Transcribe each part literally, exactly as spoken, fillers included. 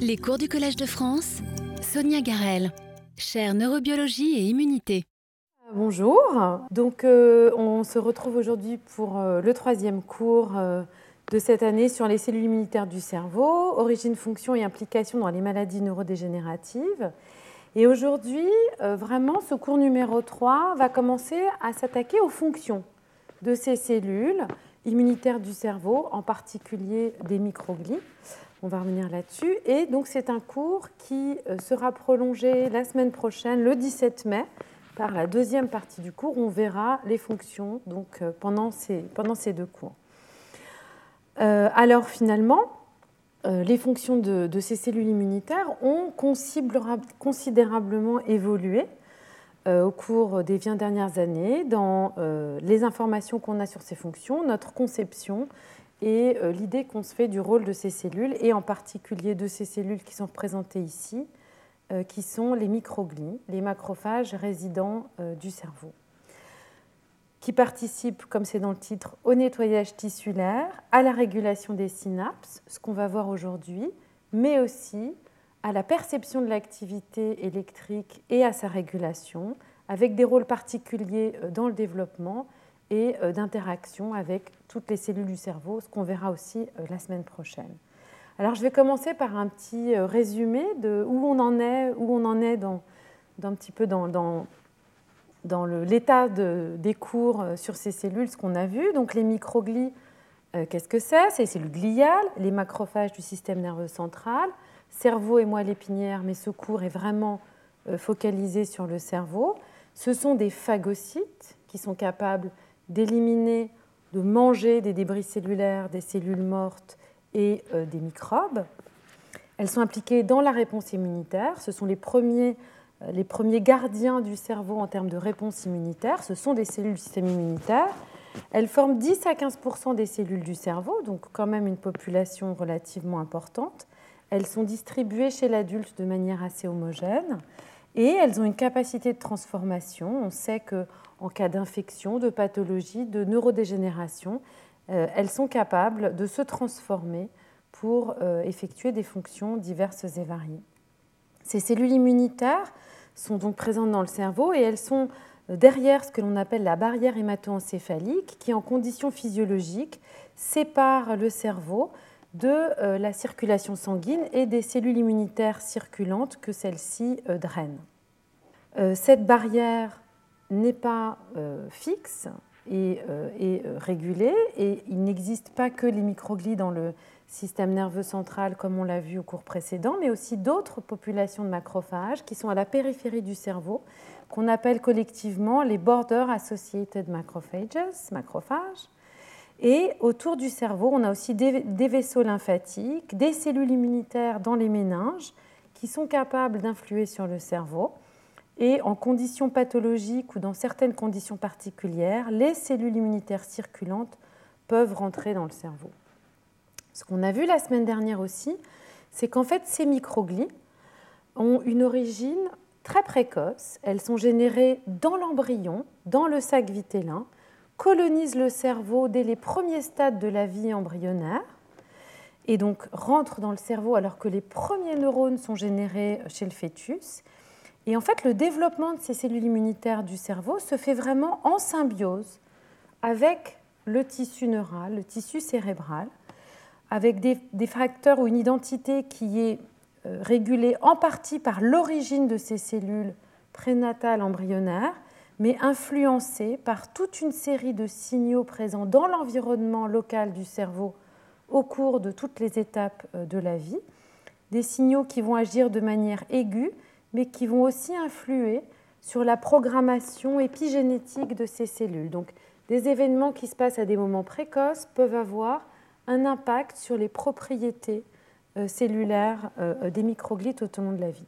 Les cours du Collège de France, Sonia Garel, chaire neurobiologie et immunité. Bonjour, donc euh, on se retrouve aujourd'hui pour euh, le troisième cours euh, de cette année sur les cellules immunitaires du cerveau, origine, fonction et implication dans les maladies neurodégénératives. Et aujourd'hui, euh, vraiment, ce cours numéro trois va commencer à s'attaquer aux fonctions de ces cellules immunitaires du cerveau, en particulier des microglies. On va revenir là-dessus. Et donc, c'est un cours qui sera prolongé la semaine prochaine, le dix-sept mai, par la deuxième partie du cours. On verra les fonctions donc, pendant, ces, pendant ces deux cours. Euh, alors, finalement, euh, les fonctions de, de ces cellules immunitaires ont considérablement évolué euh, au cours des vingt dernières années dans euh, les informations qu'on a sur ces fonctions, notre conception et l'idée qu'on se fait du rôle de ces cellules, et en particulier de ces cellules qui sont représentées ici, qui sont les microglies, les macrophages résidents du cerveau, qui participent, comme c'est dans le titre, au nettoyage tissulaire, à la régulation des synapses, ce qu'on va voir aujourd'hui, mais aussi à la perception de l'activité électrique et à sa régulation, avec des rôles particuliers dans le développement et d'interaction avec toutes les cellules du cerveau, ce qu'on verra aussi la semaine prochaine. Alors, je vais commencer par un petit résumé de où on en est, où on en est dans, dans un petit peu dans, dans, dans le, l'état de, des cours sur ces cellules, ce qu'on a vu. Donc, les microglies, euh, qu'est-ce que c'est ? C'est les cellules gliales, les macrophages du système nerveux central, cerveau et moelle épinière, mais ce cours est vraiment euh, focalisé sur le cerveau. Ce sont des phagocytes qui sont capables d'éliminer, de manger des débris cellulaires, des cellules mortes et euh, des microbes. Elles sont impliquées dans la réponse immunitaire. Ce sont les premiers, euh, les premiers gardiens du cerveau en termes de réponse immunitaire. Ce sont des cellules du système immunitaire. Elles forment dix à quinze pour cent des cellules du cerveau, donc quand même une population relativement importante. Elles sont distribuées chez l'adulte de manière assez homogène et elles ont une capacité de transformation. On sait que en cas d'infection, de pathologie, de neurodégénération, euh, elles sont capables de se transformer pour euh, effectuer des fonctions diverses et variées. Ces cellules immunitaires sont donc présentes dans le cerveau et elles sont derrière ce que l'on appelle la barrière hémato-encéphalique qui, en conditions physiologiques, sépare le cerveau de euh, la circulation sanguine et des cellules immunitaires circulantes que celles-ci euh, drainent. Euh, cette barrière n'est pas euh, fixe et, euh, et régulée, et il n'existe pas que les microglies dans le système nerveux central, comme on l'a vu au cours précédent, mais aussi d'autres populations de macrophages qui sont à la périphérie du cerveau, qu'on appelle collectivement les border associated macrophages, macrophages. Et autour du cerveau, on a aussi des, des vaisseaux lymphatiques, des cellules immunitaires dans les méninges qui sont capables d'influer sur le cerveau. Et en conditions pathologiques ou dans certaines conditions particulières, les cellules immunitaires circulantes peuvent rentrer dans le cerveau. Ce qu'on a vu la semaine dernière aussi, c'est qu'en fait, ces microglies ont une origine très précoce. Elles sont générées dans l'embryon, dans le sac vitellin, colonisent le cerveau dès les premiers stades de la vie embryonnaire et donc rentrent dans le cerveau alors que les premiers neurones sont générés chez le fœtus. Et en fait, le développement de ces cellules immunitaires du cerveau se fait vraiment en symbiose avec le tissu neural, le tissu cérébral, avec des, des facteurs ou une identité qui est euh, régulée en partie par l'origine de ces cellules prénatales embryonnaires, mais influencée par toute une série de signaux présents dans l'environnement local du cerveau au cours de toutes les étapes de la vie, des signaux qui vont agir de manière aiguë, mais qui vont aussi influer sur la programmation épigénétique de ces cellules. Donc, des événements qui se passent à des moments précoces peuvent avoir un impact sur les propriétés cellulaires des microglies tout au long de la vie.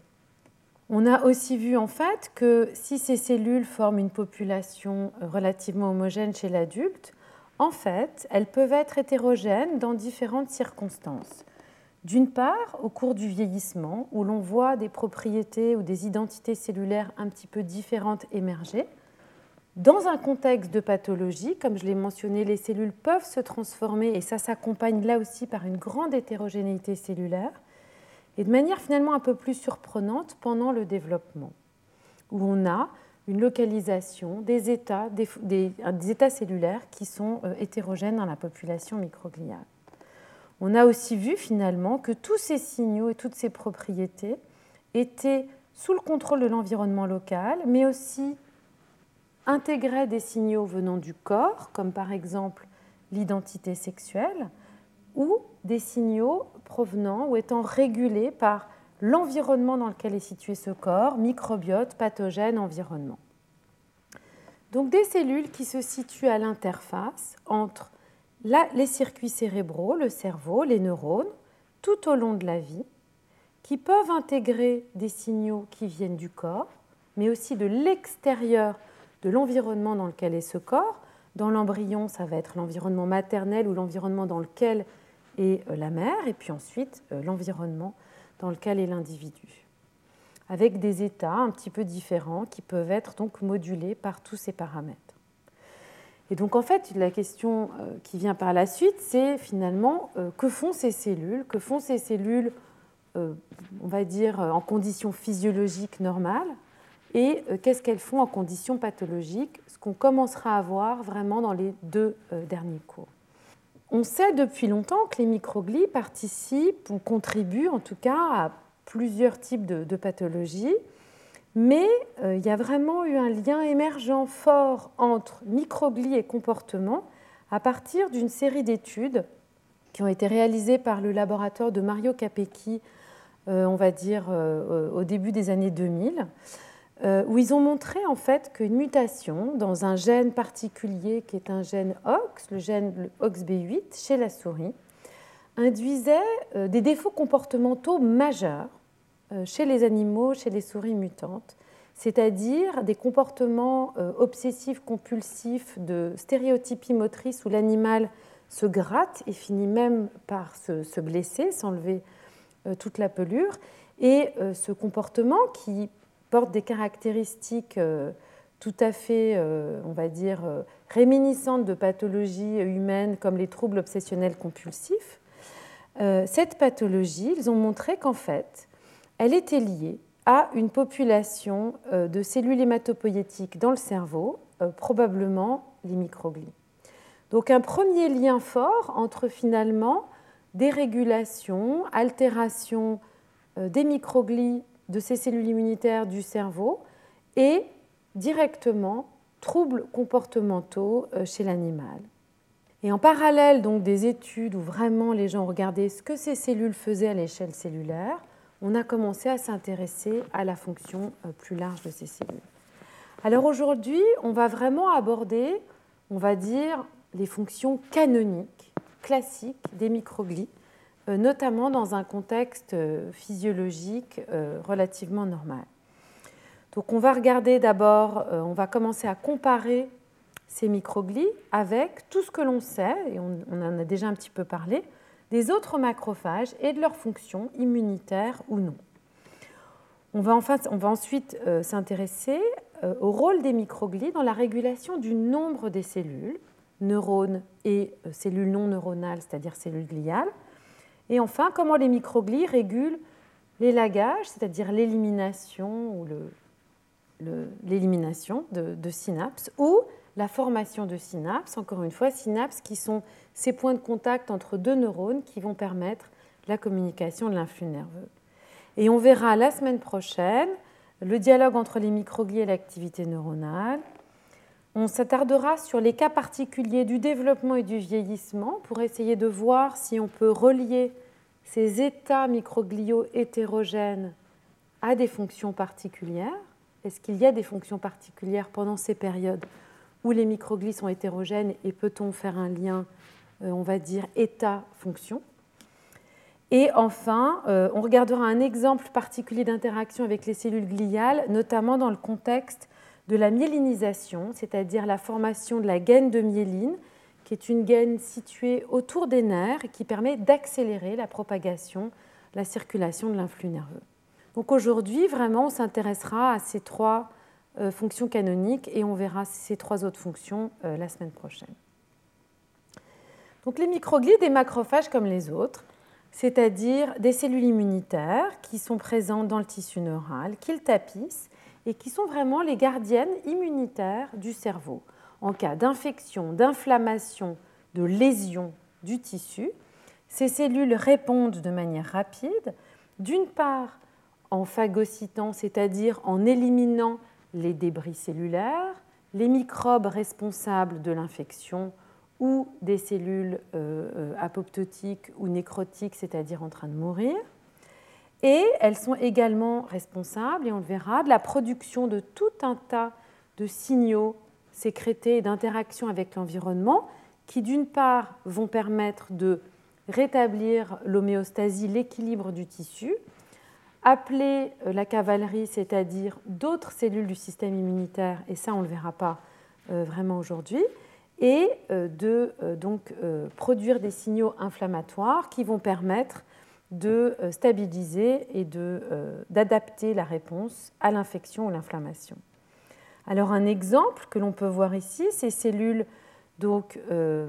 On a aussi vu en fait que si ces cellules forment une population relativement homogène chez l'adulte, en fait, elles peuvent être hétérogènes dans différentes circonstances. D'une part, au cours du vieillissement, où l'on voit des propriétés ou des identités cellulaires un petit peu différentes émerger. Dans un contexte de pathologie, comme je l'ai mentionné, les cellules peuvent se transformer et ça s'accompagne là aussi par une grande hétérogénéité cellulaire. et de manière finalement un peu plus surprenante pendant le développement, où on a une localisation des états, des, des, des états cellulaires qui sont hétérogènes dans la population microgliale. On a aussi vu finalement que tous ces signaux et toutes ces propriétés étaient sous le contrôle de l'environnement local, mais aussi intégraient des signaux venant du corps, comme par exemple l'identité sexuelle, ou des signaux provenant ou étant régulés par l'environnement dans lequel est situé ce corps, microbiote, pathogène, environnement. Donc des cellules qui se situent à l'interface entre la, les circuits cérébraux, le cerveau, les neurones, tout au long de la vie, qui peuvent intégrer des signaux qui viennent du corps, mais aussi de l'extérieur de l'environnement dans lequel est ce corps. Dans l'embryon, ça va être l'environnement maternel ou l'environnement dans lequel est la mère, et puis ensuite l'environnement dans lequel est l'individu, avec des états un petit peu différents qui peuvent être donc modulés par tous ces paramètres. Et donc en fait, la question qui vient par la suite, c'est finalement que font ces cellules, que font ces cellules, on va dire, en conditions physiologiques normales, et qu'est-ce qu'elles font en conditions pathologiques, ce qu'on commencera à voir vraiment dans les deux derniers cours. On sait depuis longtemps que les microglies participent ou contribuent en tout cas à plusieurs types de, de pathologies, mais euh, il y a vraiment eu un lien émergent fort entre microglies et comportement à partir d'une série d'études qui ont été réalisées par le laboratoire de Mario Capecchi, euh, on va dire euh, au début des années deux mille, euh, où ils ont montré en fait qu'une mutation dans un gène particulier qui est un gène O X, le gène le O X B huit chez la souris, induisait euh, des défauts comportementaux majeurs euh, chez les animaux, chez les souris mutantes, c'est-à-dire des comportements euh, obsessifs, compulsifs, de stéréotypie motrice où l'animal se gratte et finit même par se, se blesser, s'enlever euh, toute la pelure. Et euh, ce comportement qui porte des caractéristiques euh, tout à fait, euh, on va dire, euh, réminiscentes de pathologies humaines comme les troubles obsessionnels compulsifs. Euh, cette pathologie, ils ont montré qu'en fait, elle était liée à une population euh, de cellules hématopoïétiques dans le cerveau, euh, probablement les microglies. Donc un premier lien fort entre finalement dérégulation, altération euh, des microglies de ces cellules immunitaires du cerveau et directement troubles comportementaux chez l'animal. Et en parallèle donc des études où vraiment les gens regardaient ce que ces cellules faisaient à l'échelle cellulaire, on a commencé à s'intéresser à la fonction plus large de ces cellules. Alors aujourd'hui, on va vraiment aborder, on va dire, les fonctions canoniques, classiques des microglies, notamment dans un contexte physiologique relativement normal. Donc on va regarder d'abord, on va commencer à comparer ces microglies avec tout ce que l'on sait, et on en a déjà un petit peu parlé, des autres macrophages et de leurs fonctions immunitaires ou non. On va, enfin, on va ensuite s'intéresser au rôle des microglies dans la régulation du nombre des cellules, neurones et cellules non neuronales, c'est-à-dire cellules gliales. Et enfin, comment les microglies régulent l'élagage, c'est-à-dire l'élimination ou le, le, l'élimination de, de synapses ou la formation de synapses. Encore une fois, synapses qui sont ces points de contact entre deux neurones qui vont permettre la communication de l'influx nerveux. Et on verra la semaine prochaine le dialogue entre les microglies et l'activité neuronale. On s'attardera sur les cas particuliers du développement et du vieillissement pour essayer de voir si on peut relier ces états microgliaux hétérogènes à des fonctions particulières. Est-ce qu'il y a des fonctions particulières pendant ces périodes où les microglies sont hétérogènes et peut-on faire un lien, on va dire, état-fonction ? Et enfin, on regardera un exemple particulier d'interaction avec les cellules gliales, notamment dans le contexte de la myélinisation, c'est-à-dire la formation de la gaine de myéline, qui est une gaine située autour des nerfs et qui permet d'accélérer la propagation, la circulation de l'influx nerveux. Donc aujourd'hui, vraiment, on s'intéressera à ces trois euh, fonctions canoniques et on verra ces trois autres fonctions euh, la semaine prochaine. Donc les microglies, des macrophages comme les autres, c'est-à-dire des cellules immunitaires qui sont présentes dans le tissu neural, qui le tapissent et qui sont vraiment les gardiennes immunitaires du cerveau. En cas d'infection, d'inflammation, de lésion du tissu, ces cellules répondent de manière rapide, d'une part en phagocytant, c'est-à-dire en éliminant les débris cellulaires, les microbes responsables de l'infection ou des cellules euh, apoptotiques ou nécrotiques, c'est-à-dire en train de mourir. Et elles sont également responsables, et on le verra, de la production de tout un tas de signaux sécrétés et d'interactions avec l'environnement qui, d'une part, vont permettre de rétablir l'homéostasie, l'équilibre du tissu, appeler la cavalerie, c'est-à-dire d'autres cellules du système immunitaire, et ça, on ne le verra pas euh, vraiment aujourd'hui, et euh, de euh, donc, euh, produire des signaux inflammatoires qui vont permettre de stabiliser et de, euh, d'adapter la réponse à l'infection ou l'inflammation. Alors un exemple que l'on peut voir ici, ces cellules donc, euh,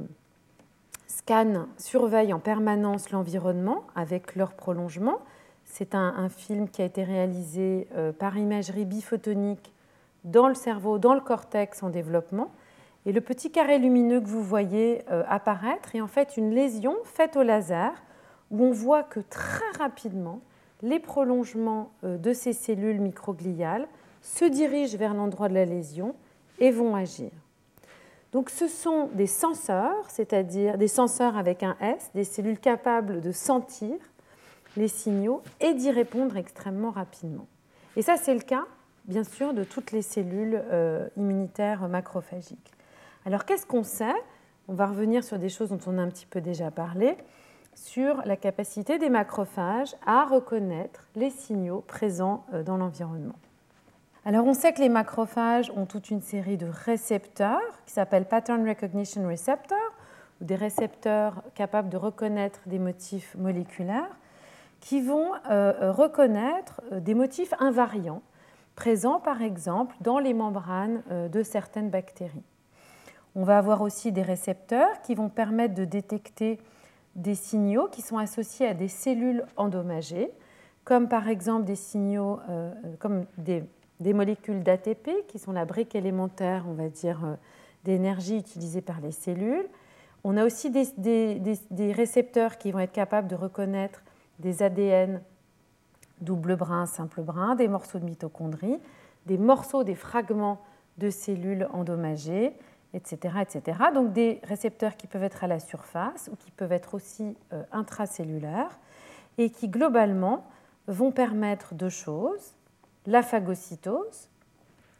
scannent, surveillent en permanence l'environnement avec leur prolongement. C'est un, un film qui a été réalisé euh, par imagerie biphotonique dans le cerveau, dans le cortex en développement. Et le petit carré lumineux que vous voyez euh, apparaître est en fait une lésion faite au laser où on voit que très rapidement, les prolongements de ces cellules microgliales se dirigent vers l'endroit de la lésion et vont agir. Donc ce sont des senseurs, c'est-à-dire des senseurs avec un S, des cellules capables de sentir les signaux et d'y répondre extrêmement rapidement. Et ça, c'est le cas, bien sûr, de toutes les cellules immunitaires macrophagiques. Alors qu'est-ce qu'on sait ? On va revenir sur des choses dont on a un petit peu déjà parlé, sur la capacité des macrophages à reconnaître les signaux présents dans l'environnement. Alors on sait que les macrophages ont toute une série de récepteurs qui s'appellent pattern recognition receptors, ou des récepteurs capables de reconnaître des motifs moléculaires, qui vont euh, reconnaître des motifs invariants présents par exemple dans les membranes de certaines bactéries. On va avoir aussi des récepteurs qui vont permettre de détecter des signaux qui sont associés à des cellules endommagées, comme par exemple des signaux, euh, comme des, des molécules d'A T P, qui sont la brique élémentaire, on va dire, euh, d'énergie utilisée par les cellules. On a aussi des, des, des, des récepteurs qui vont être capables de reconnaître des A D N double brin, simple brin, des morceaux de mitochondries, des morceaux, des fragments de cellules endommagées, et cetera, et cetera. Donc des récepteurs qui peuvent être à la surface ou qui peuvent être aussi euh, intracellulaires et qui globalement vont permettre deux choses. La phagocytose,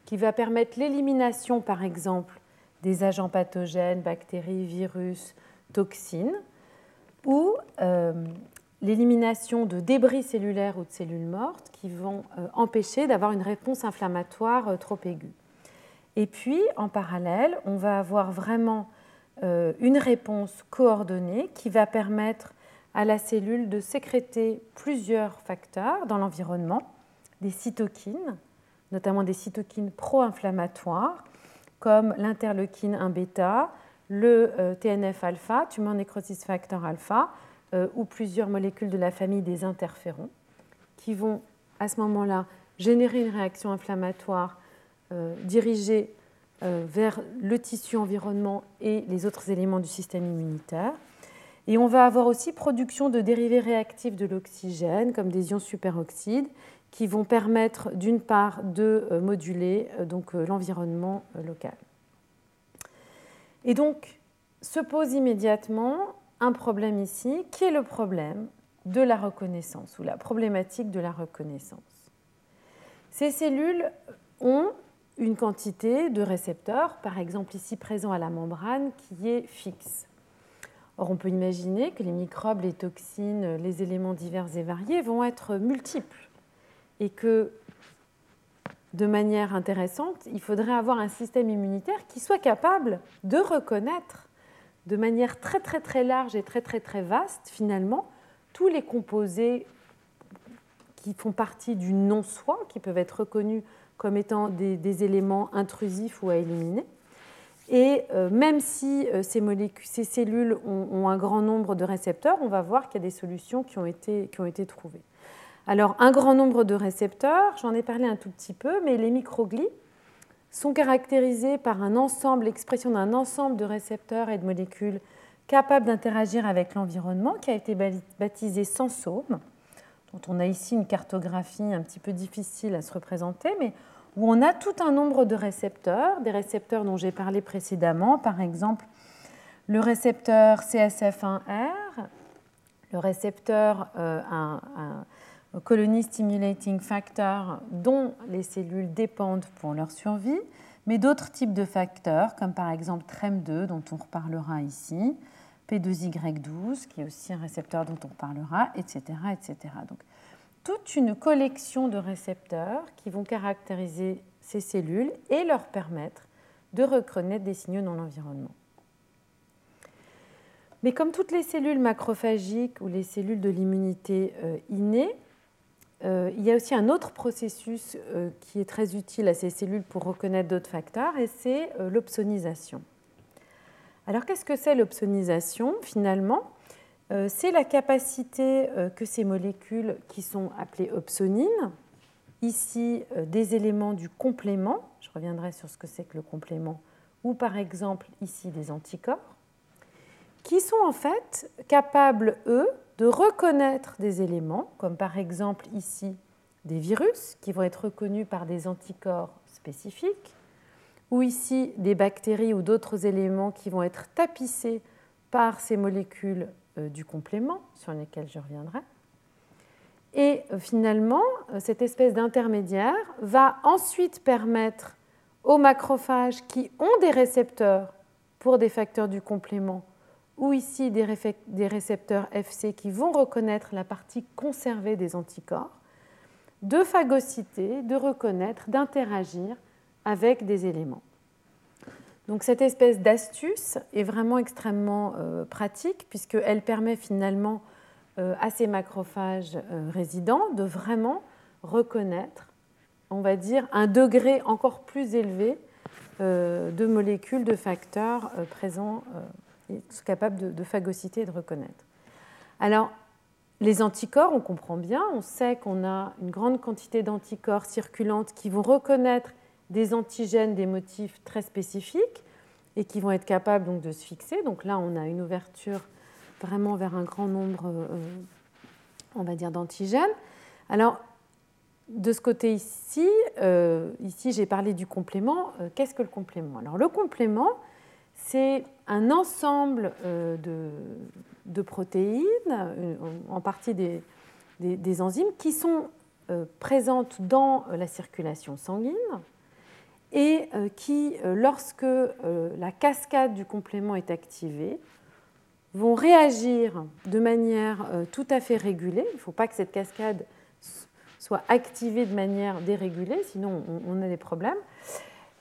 qui va permettre l'élimination par exemple des agents pathogènes, bactéries, virus, toxines, ou euh, l'élimination de débris cellulaires ou de cellules mortes qui vont euh, empêcher d'avoir une réponse inflammatoire euh, trop aiguë. Et puis, en parallèle, on va avoir vraiment euh, une réponse coordonnée qui va permettre à la cellule de sécréter plusieurs facteurs dans l'environnement, des cytokines, notamment des cytokines pro-inflammatoires, comme l'interleukine un bêta, le euh, T N F alpha, tumor necrosis factor alpha, euh, ou plusieurs molécules de la famille des interférons, qui vont à ce moment-là générer une réaction inflammatoire dirigés vers le tissu environnement et les autres éléments du système immunitaire. Et on va avoir aussi production de dérivés réactifs de l'oxygène, comme des ions superoxydes, qui vont permettre d'une part de moduler donc, l'environnement local. Et donc, se pose immédiatement un problème ici, qui est le problème de la reconnaissance, ou la problématique de la reconnaissance. Ces cellules ont une quantité de récepteurs, par exemple ici présent à la membrane, qui est fixe. Or, on peut imaginer que les microbes, les toxines, les éléments divers et variés vont être multiples et que, de manière intéressante, il faudrait avoir un système immunitaire qui soit capable de reconnaître de manière très très très large et très très très vaste, finalement, tous les composés qui font partie du non-soi, qui peuvent être reconnus comme étant des, des éléments intrusifs ou à éliminer, Et euh, même si euh, ces, molécules, ces cellules ont, ont un grand nombre de récepteurs, on va voir qu'il y a des solutions qui ont été, qui ont été trouvées. Alors, un grand nombre de récepteurs, j'en ai parlé un tout petit peu, mais les microglies sont caractérisés par un ensemble, l'expression d'un ensemble de récepteurs et de molécules capables d'interagir avec l'environnement, qui a été baptisé sensome, dont on a ici une cartographie un petit peu difficile à se représenter, mais où on a tout un nombre de récepteurs, des récepteurs dont j'ai parlé précédemment, par exemple le récepteur C S F un R, le récepteur euh, un, un, colony stimulating factor dont les cellules dépendent pour leur survie, mais d'autres types de facteurs, comme par exemple T R E M deux, dont on reparlera ici, P deux Y douze, qui est aussi un récepteur dont on reparlera, et cetera, et cetera. Donc, toute une collection de récepteurs qui vont caractériser ces cellules et leur permettre de reconnaître des signaux dans l'environnement. Mais comme toutes les cellules macrophagiques ou les cellules de l'immunité innée, il y a aussi un autre processus qui est très utile à ces cellules pour reconnaître d'autres facteurs, et c'est l'opsonisation. Alors, qu'est-ce que c'est l'opsonisation, finalement ? C'est la capacité que ces molécules qui sont appelées opsonines, ici des éléments du complément, je reviendrai sur ce que c'est que le complément, ou par exemple ici des anticorps, qui sont en fait capables, eux, de reconnaître des éléments, comme par exemple ici des virus qui vont être reconnus par des anticorps spécifiques, ou ici des bactéries ou d'autres éléments qui vont être tapissés par ces molécules du complément, sur lesquelles je reviendrai. Et finalement, cette espèce d'intermédiaire va ensuite permettre aux macrophages qui ont des récepteurs pour des facteurs du complément ou ici des récepteurs F C qui vont reconnaître la partie conservée des anticorps, de phagocyter, de reconnaître, d'interagir avec des éléments. Donc cette espèce d'astuce est vraiment extrêmement euh, pratique puisqu'elle permet finalement euh, à ces macrophages euh, résidents de vraiment reconnaître, on va dire, un degré encore plus élevé euh, de molécules, de facteurs euh, présents euh, sont capables de, de phagocyter et de reconnaître. Alors, les anticorps, on comprend bien, on sait qu'on a une grande quantité d'anticorps circulantes qui vont reconnaître des antigènes, des motifs très spécifiques et qui vont être capables donc, de se fixer. Donc là, on a une ouverture vraiment vers un grand nombre, euh, on va dire, d'antigènes. Alors, de ce côté ici, euh, ici j'ai parlé du complément. Euh, qu'est-ce que le complément ? Alors, le complément, c'est un ensemble de, de protéines, en partie des, des, des enzymes, qui sont présentes dans la circulation sanguine et qui, lorsque la cascade du complément est activée, vont réagir de manière tout à fait régulée. Il ne faut pas que cette cascade soit activée de manière dérégulée, sinon on a des problèmes.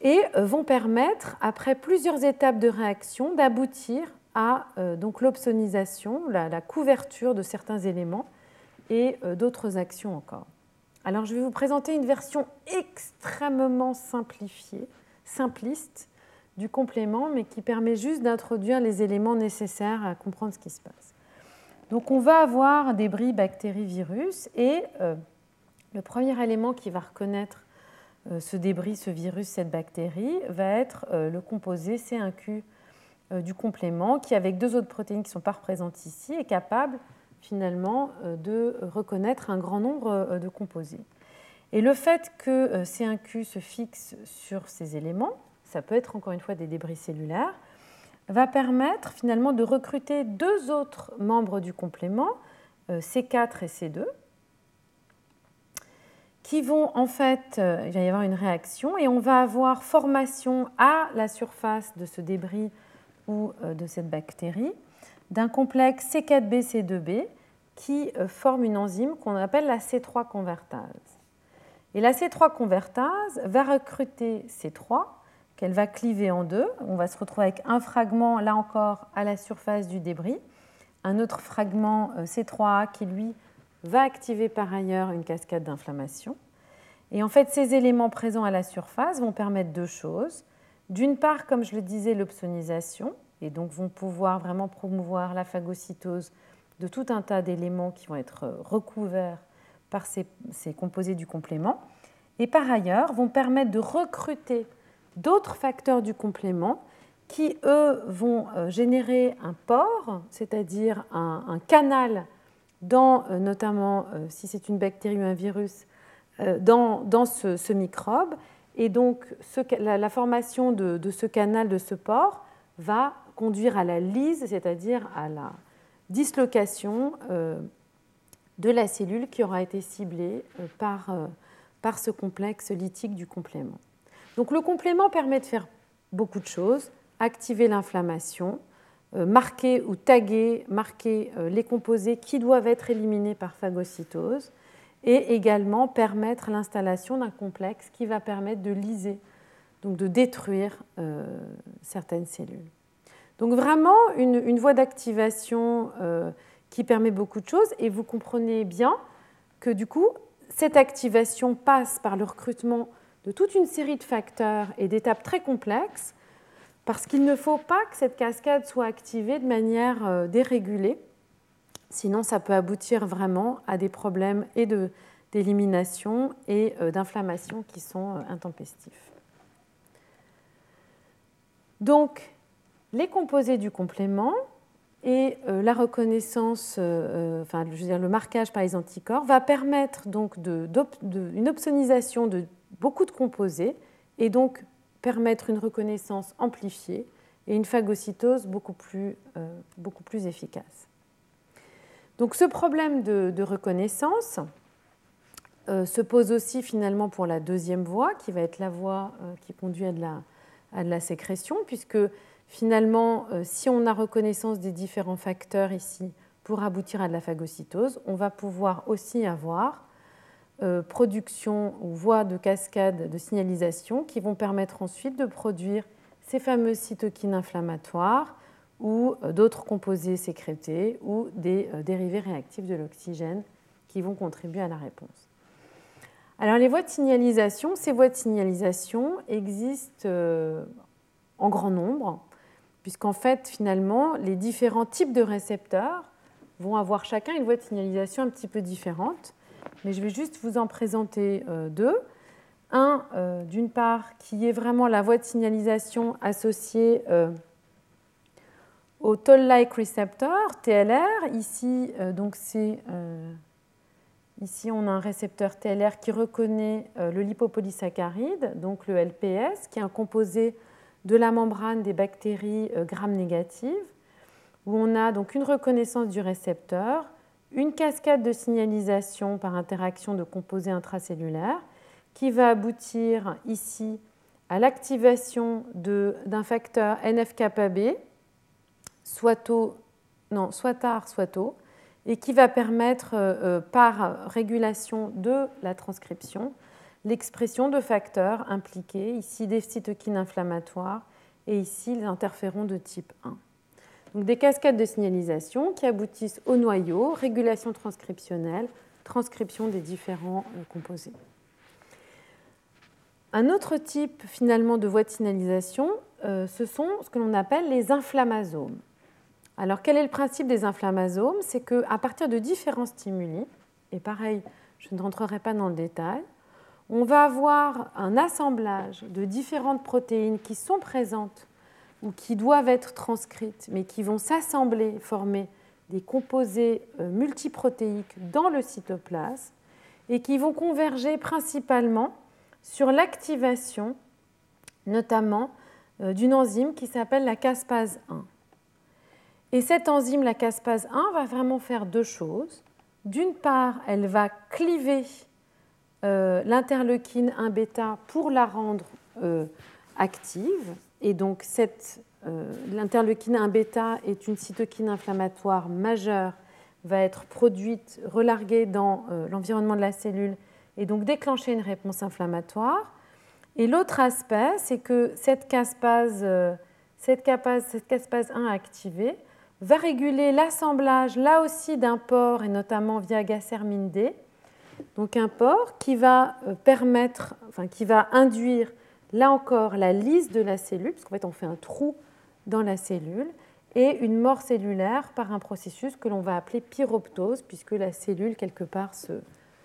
Et vont permettre, après plusieurs étapes de réaction, d'aboutir à euh, donc, l'opsonisation, la, la couverture de certains éléments et euh, d'autres actions encore. Alors, je vais vous présenter une version extrêmement simplifiée, simpliste du complément, mais qui permet juste d'introduire les éléments nécessaires à comprendre ce qui se passe. Donc, on va avoir des bris, bactéries, virus, et euh, le premier élément qui va reconnaître ce débris, ce virus, cette bactérie, va être le composé C un Q du complément qui, avec deux autres protéines qui ne sont pas représentées ici, est capable finalement de reconnaître un grand nombre de composés. Et le fait que C un Q se fixe sur ces éléments, ça peut être encore une fois des débris cellulaires, va permettre finalement de recruter deux autres membres du complément, C quatre et C deux, qui vont en fait, euh, il va y avoir une réaction et on va avoir formation à la surface de ce débris ou euh, de cette bactérie d'un complexe C quatre B C deux B qui euh, forme une enzyme qu'on appelle la C trois convertase. Et la C trois convertase va recruter C trois qu'elle va cliver en deux. On va se retrouver avec un fragment, là encore, à la surface du débris, un autre fragment euh, C trois A qui, lui, va activer par ailleurs une cascade d'inflammation. Et en fait, ces éléments présents à la surface vont permettre deux choses. D'une part, comme je le disais, l'opsonisation, et donc vont pouvoir vraiment promouvoir la phagocytose de tout un tas d'éléments qui vont être recouverts par ces, ces composés du complément, et par ailleurs vont permettre de recruter d'autres facteurs du complément qui, eux, vont générer un port, c'est-à-dire un, un canal dans, notamment, si c'est une bactérie ou un virus, dans, dans ce, ce microbe. Et donc, ce, la, la formation de, de ce canal, de ce port, va conduire à la lyse, c'est-à-dire à la dislocation euh, de la cellule qui aura été ciblée euh, par, euh, par ce complexe lytique du complément. Donc, le complément permet de faire beaucoup de choses, activer l'inflammation, euh, marquer ou taguer, marquer euh, les composés qui doivent être éliminés par phagocytose, et également permettre l'installation d'un complexe qui va permettre de lyser, donc de détruire euh, certaines cellules. Donc vraiment une, une voie d'activation euh, qui permet beaucoup de choses, et vous comprenez bien que du coup, cette activation passe par le recrutement de toute une série de facteurs et d'étapes très complexes, parce qu'il ne faut pas que cette cascade soit activée de manière euh, dérégulée. Sinon, ça peut aboutir vraiment à des problèmes et de, d'élimination et d'inflammation qui sont intempestifs. Donc, les composés du complément et la reconnaissance, euh, enfin, je veux dire, le marquage par les anticorps va permettre donc de, de, une opsonisation de beaucoup de composés et donc permettre une reconnaissance amplifiée et une phagocytose beaucoup plus, euh, beaucoup plus efficace. Donc, ce problème de, de reconnaissance euh, se pose aussi finalement pour la deuxième voie, qui va être la voie euh, qui conduit à de la, à de la sécrétion, puisque finalement, euh, si on a reconnaissance des différents facteurs ici pour aboutir à de la phagocytose, on va pouvoir aussi avoir euh, production ou voie de cascade de signalisation qui vont permettre ensuite de produire ces fameuses cytokines inflammatoires ou d'autres composés sécrétés ou des dérivés réactifs de l'oxygène qui vont contribuer à la réponse. Alors, les voies de signalisation, ces voies de signalisation existent en grand nombre, puisqu'en fait, finalement, les différents types de récepteurs vont avoir chacun une voie de signalisation un petit peu différente, mais je vais juste vous en présenter deux. Un, d'une part, qui est vraiment la voie de signalisation associée au toll-like récepteur, T L R. Ici, euh, donc c'est, euh, ici, on a un récepteur T L R qui reconnaît euh, le lipopolysaccharide, donc le L P S, qui est un composé de la membrane des bactéries euh, gram-négatives, où on a donc une reconnaissance du récepteur, une cascade de signalisation par interaction de composés intracellulaires, qui va aboutir ici à l'activation de, d'un facteur N F-kappa-B, soit tôt, non, soit tard, soit tôt, et qui va permettre, euh, par régulation de la transcription, l'expression de facteurs impliqués, ici des cytokines inflammatoires et ici les interférons de type un. Donc, des cascades de signalisation qui aboutissent au noyau, régulation transcriptionnelle, transcription des différents euh, composés. Un autre type finalement de voie de signalisation, euh, ce sont ce que l'on appelle les inflammasomes. Alors, quel est le principe des inflammasomes ? C'est qu'à partir de différents stimuli, et pareil, je ne rentrerai pas dans le détail, on va avoir un assemblage de différentes protéines qui sont présentes ou qui doivent être transcrites, mais qui vont s'assembler, former des composés multiprotéiques dans le cytoplasme et qui vont converger principalement sur l'activation, notamment, euh, d'une enzyme qui s'appelle la caspase un. Et cette enzyme, la caspase un, va vraiment faire deux choses. D'une part, elle va cliver euh, l'interleukine un bêta pour la rendre euh, active. Et donc, cette, euh, l'interleukine un bêta est une cytokine inflammatoire majeure, va être produite, relarguée dans euh, l'environnement de la cellule et donc déclencher une réponse inflammatoire. Et l'autre aspect, c'est que cette caspase, cette caspase, cette caspase un activée va réguler l'assemblage, là aussi, d'un port, et notamment via gasdermine D, donc un port qui va permettre, enfin, qui va induire là encore la lisse de la cellule, parce qu'en fait on fait un trou dans la cellule, et une mort cellulaire par un processus que l'on va appeler pyroptose, puisque la cellule quelque part se,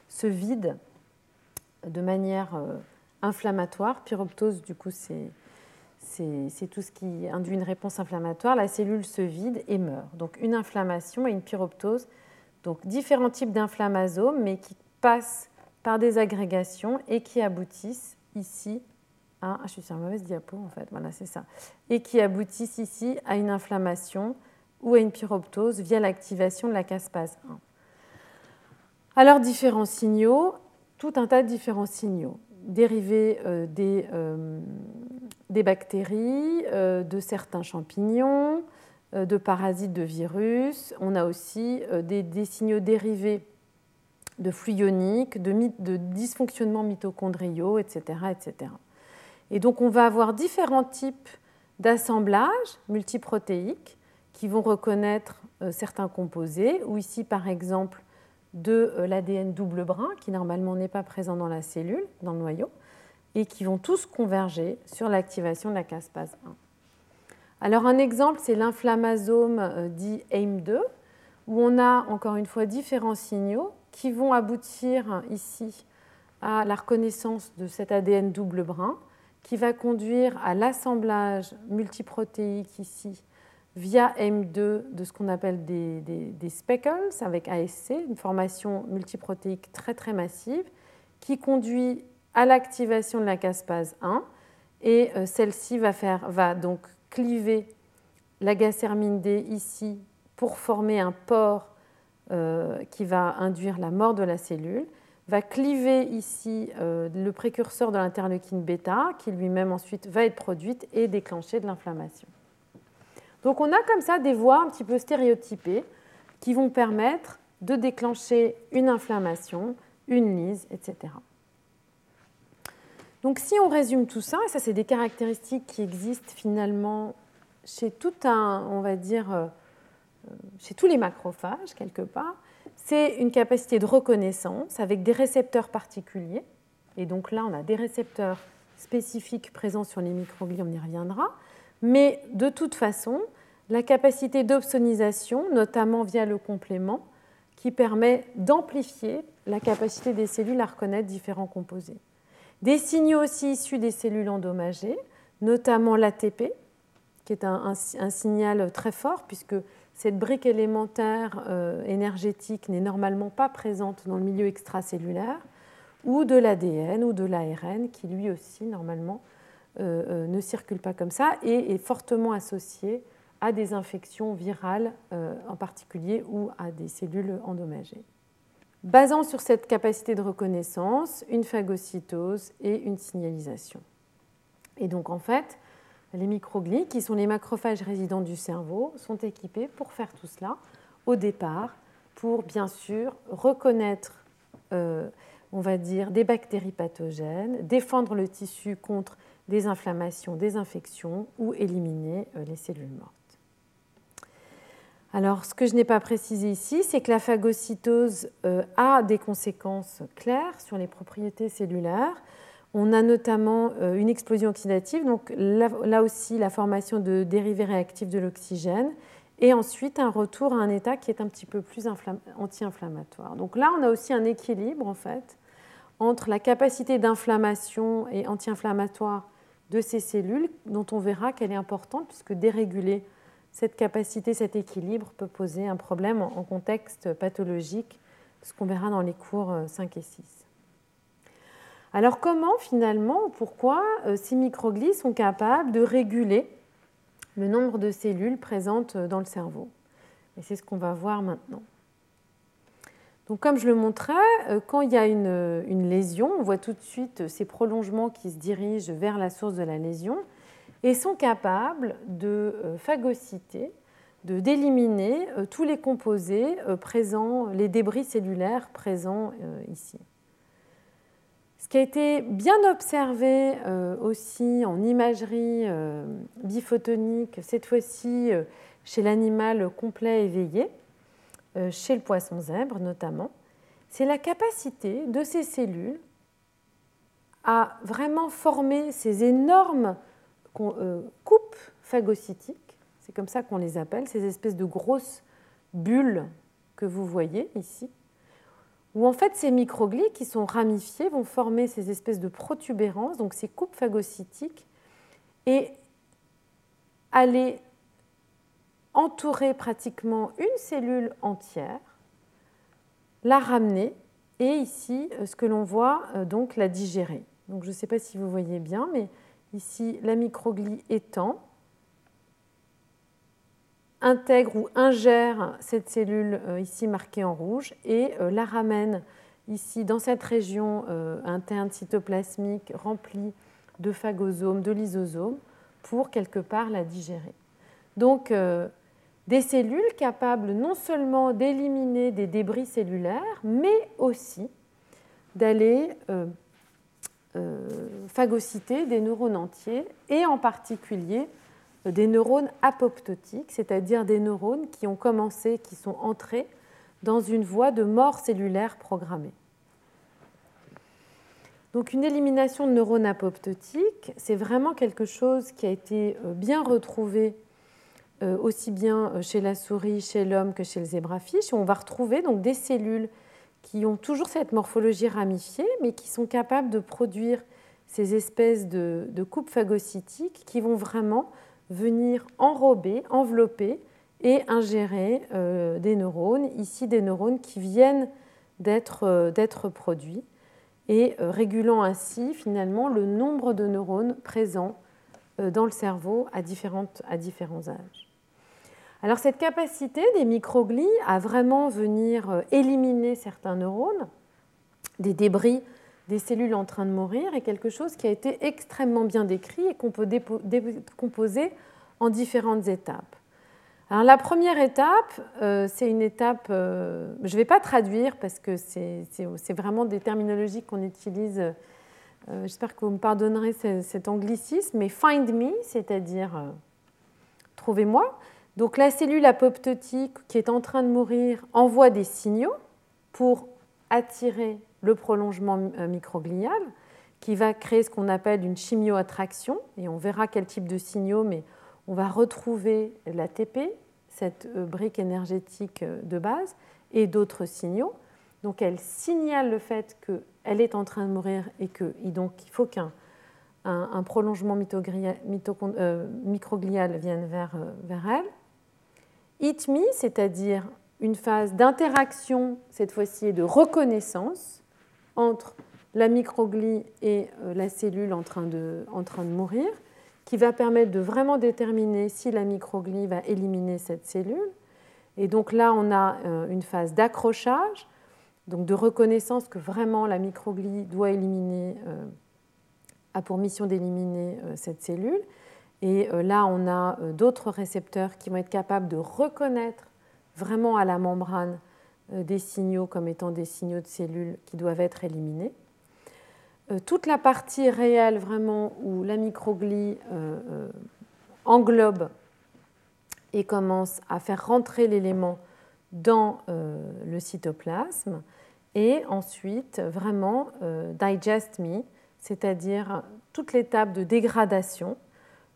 se vide de manière euh, inflammatoire. Pyroptose, du coup, c'est, c'est, c'est tout ce qui induit une réponse inflammatoire. La cellule se vide et meurt. Donc une inflammation et une pyroptose, donc différents types d'inflammasomes, mais qui passent par des agrégations et qui aboutissent ici à... Ah, je suis sur une mauvaise diapo, en fait. Voilà, c'est ça. Et qui aboutissent ici à une inflammation ou à une pyroptose via l'activation de la caspase un. Alors, différents signaux, tout un tas de différents signaux dérivés euh, des, euh, des bactéries, euh, de certains champignons, euh, de parasites, de virus. On a aussi euh, des, des signaux dérivés de flux ioniques, de, de dysfonctionnements mitochondriaux, et cetera, et cetera. Et donc, on va avoir différents types d'assemblages multiprotéiques qui vont reconnaître euh, certains composés, ou ici, par exemple, de euh, l'A D N double brin, qui normalement n'est pas présent dans la cellule, dans le noyau, et qui vont tous converger sur l'activation de la caspase un. Alors, un exemple, c'est l'inflammasome euh, dit A I M deux, où on a, encore une fois, différents signaux qui vont aboutir ici à la reconnaissance de cet A D N double brin, qui va conduire à l'assemblage multiprotéique ici via A I M deux de ce qu'on appelle des, des, des speckles avec A S C, une formation multiprotéique très très massive qui conduit à l'activation de la caspase un et euh, celle-ci va, faire, va donc cliver la gasdermine D ici pour former un pore euh, qui va induire la mort de la cellule, va cliver ici euh, le précurseur de l'interleukine bêta, qui lui-même ensuite va être produite et déclencher de l'inflammation. Donc on a comme ça des voies un petit peu stéréotypées qui vont permettre de déclencher une inflammation, une lyse, et cetera. Donc si on résume tout ça, et ça c'est des caractéristiques qui existent finalement chez tout un, on va dire, euh, chez tous les macrophages quelque part. C'est une capacité de reconnaissance avec des récepteurs particuliers. Et donc là, on a des récepteurs spécifiques présents sur les microglies, on y reviendra. Mais de toute façon, la capacité d'opsonisation, notamment via le complément, qui permet d'amplifier la capacité des cellules à reconnaître différents composés. Des signaux aussi issus des cellules endommagées, notamment l'A T P, qui est un, un, un signal très fort, puisque cette brique élémentaire euh, énergétique n'est normalement pas présente dans le milieu extracellulaire, ou de l'A D N ou de l'A R N qui lui aussi normalement euh, ne circule pas comme ça et est fortement associé à des infections virales euh, en particulier ou à des cellules endommagées. Basant sur cette capacité de reconnaissance, une phagocytose et une signalisation. Et donc en fait, les microglies, qui sont les macrophages résidents du cerveau, sont équipés pour faire tout cela au départ, pour bien sûr reconnaître, euh, on va dire, des bactéries pathogènes, défendre le tissu contre des inflammations, des infections ou éliminer euh, les cellules mortes. Alors, ce que je n'ai pas précisé ici, c'est que la phagocytose euh, a des conséquences claires sur les propriétés cellulaires. On a notamment une explosion oxydative, donc là aussi la formation de dérivés réactifs de l'oxygène, et ensuite un retour à un état qui est un petit peu plus anti-inflammatoire. Donc là, on a aussi un équilibre en fait entre la capacité d'inflammation et anti-inflammatoire de ces cellules, dont on verra qu'elle est importante, puisque déréguler cette capacité, cet équilibre peut poser un problème en contexte pathologique, ce qu'on verra dans les cours cinq et six. Alors comment finalement, pourquoi ces microglies sont capables de réguler le nombre de cellules présentes dans le cerveau? Et c'est ce qu'on va voir maintenant. Donc comme je le montrais, quand il y a une, une lésion, on voit tout de suite ces prolongements qui se dirigent vers la source de la lésion et sont capables de phagocyter, de d'éliminer tous les composés présents, les débris cellulaires présents ici. Ce qui a été bien observé euh, aussi en imagerie euh, biphotonique, cette fois-ci euh, chez l'animal complet éveillé, euh, chez le poisson zèbre notamment, c'est la capacité de ces cellules à vraiment former ces énormes coupes phagocytiques, c'est comme ça qu'on les appelle, ces espèces de grosses bulles que vous voyez ici, où en fait ces microglies qui sont ramifiées vont former ces espèces de protubérances, donc ces coupes phagocytiques, et aller entourer pratiquement une cellule entière, la ramener, et ici, ce que l'on voit, donc la digérer. Donc, je ne sais pas si vous voyez bien, mais ici, la microglie étend, intègre ou ingère cette cellule ici marquée en rouge et la ramène ici dans cette région interne cytoplasmique remplie de phagosomes, de lysosomes, pour quelque part la digérer. Donc, euh, des cellules capables non seulement d'éliminer des débris cellulaires, mais aussi d'aller euh, euh, phagocyter des neurones entiers, et en particulier euh, des neurones apoptotiques, c'est-à-dire des neurones qui ont commencé, qui sont entrés dans une voie de mort cellulaire programmée. Donc une élimination de neurones apoptotiques, c'est vraiment quelque chose qui a été bien retrouvé aussi bien chez la souris, chez l'homme que chez le zébrafiche. On va retrouver donc des cellules qui ont toujours cette morphologie ramifiée, mais qui sont capables de produire ces espèces de, de coupes phagocytiques qui vont vraiment venir enrober, envelopper et ingérer euh, des neurones, ici des neurones qui viennent d'être, euh, d'être produits, et euh, régulant ainsi finalement le nombre de neurones présents dans le cerveau à, différentes, à différents âges. Alors cette capacité des microglies à vraiment venir éliminer certains neurones, des débris des cellules en train de mourir, est quelque chose qui a été extrêmement bien décrit et qu'on peut décomposer en différentes étapes. Alors la première étape, euh, c'est une étape, euh, je ne vais pas traduire parce que c'est, c'est, c'est vraiment des terminologies qu'on utilise. J'espère que vous me pardonnerez cet anglicisme, mais « find me », c'est-à-dire euh, « trouvez-moi ». Donc la cellule apoptotique qui est en train de mourir envoie des signaux pour attirer le prolongement microglial qui va créer ce qu'on appelle une chimioattraction, et on verra quel type de signaux, mais on va retrouver l'A T P, cette brique énergétique de base, et d'autres signaux. Donc elle signale le fait que elle est en train de mourir et que et donc il faut qu'un un, un prolongement mitoglial, mitocond, euh, microglial vienne vers, euh, vers elle. Hit me, c'est-à-dire une phase d'interaction, cette fois-ci, et de reconnaissance entre la microglie et euh, la cellule en train, de, en train de mourir, qui va permettre de vraiment déterminer si la microglie va éliminer cette cellule. Et donc là, on a euh, une phase d'accrochage, donc de reconnaissance que vraiment la microglie doit éliminer, euh, a pour mission d'éliminer euh, cette cellule. Et euh, là, on a euh, d'autres récepteurs qui vont être capables de reconnaître vraiment à la membrane euh, des signaux comme étant des signaux de cellules qui doivent être éliminés. Euh, toute la partie réelle vraiment où la microglie euh, euh, englobe et commence à faire rentrer l'élément dans euh, le cytoplasme, et ensuite vraiment euh, digest me, c'est-à-dire toute l'étape de dégradation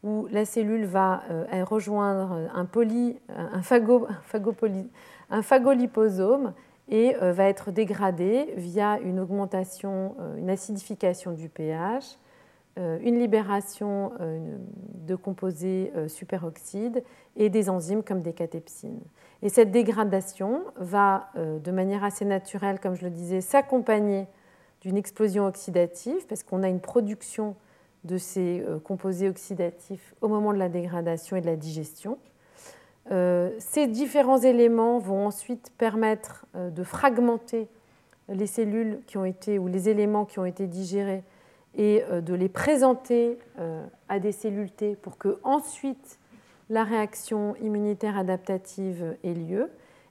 où la cellule va euh, rejoindre un, poly, un, phago, un, phagopoly, un phagoliposome et euh, va être dégradée via une augmentation, euh, une acidification du pH, euh, une libération euh, de composés euh, superoxydes et des enzymes comme des catepsines. Et cette dégradation va, euh, de manière assez naturelle, comme je le disais, s'accompagner d'une explosion oxydative, parce qu'on a une production de ces euh, composés oxydatifs au moment de la dégradation et de la digestion. Euh, ces différents éléments vont ensuite permettre euh, de fragmenter les cellules qui ont été, ou les éléments qui ont été digérés, et euh, de les présenter euh, à des cellules T pour que ensuite la réaction immunitaire adaptative ait lieu,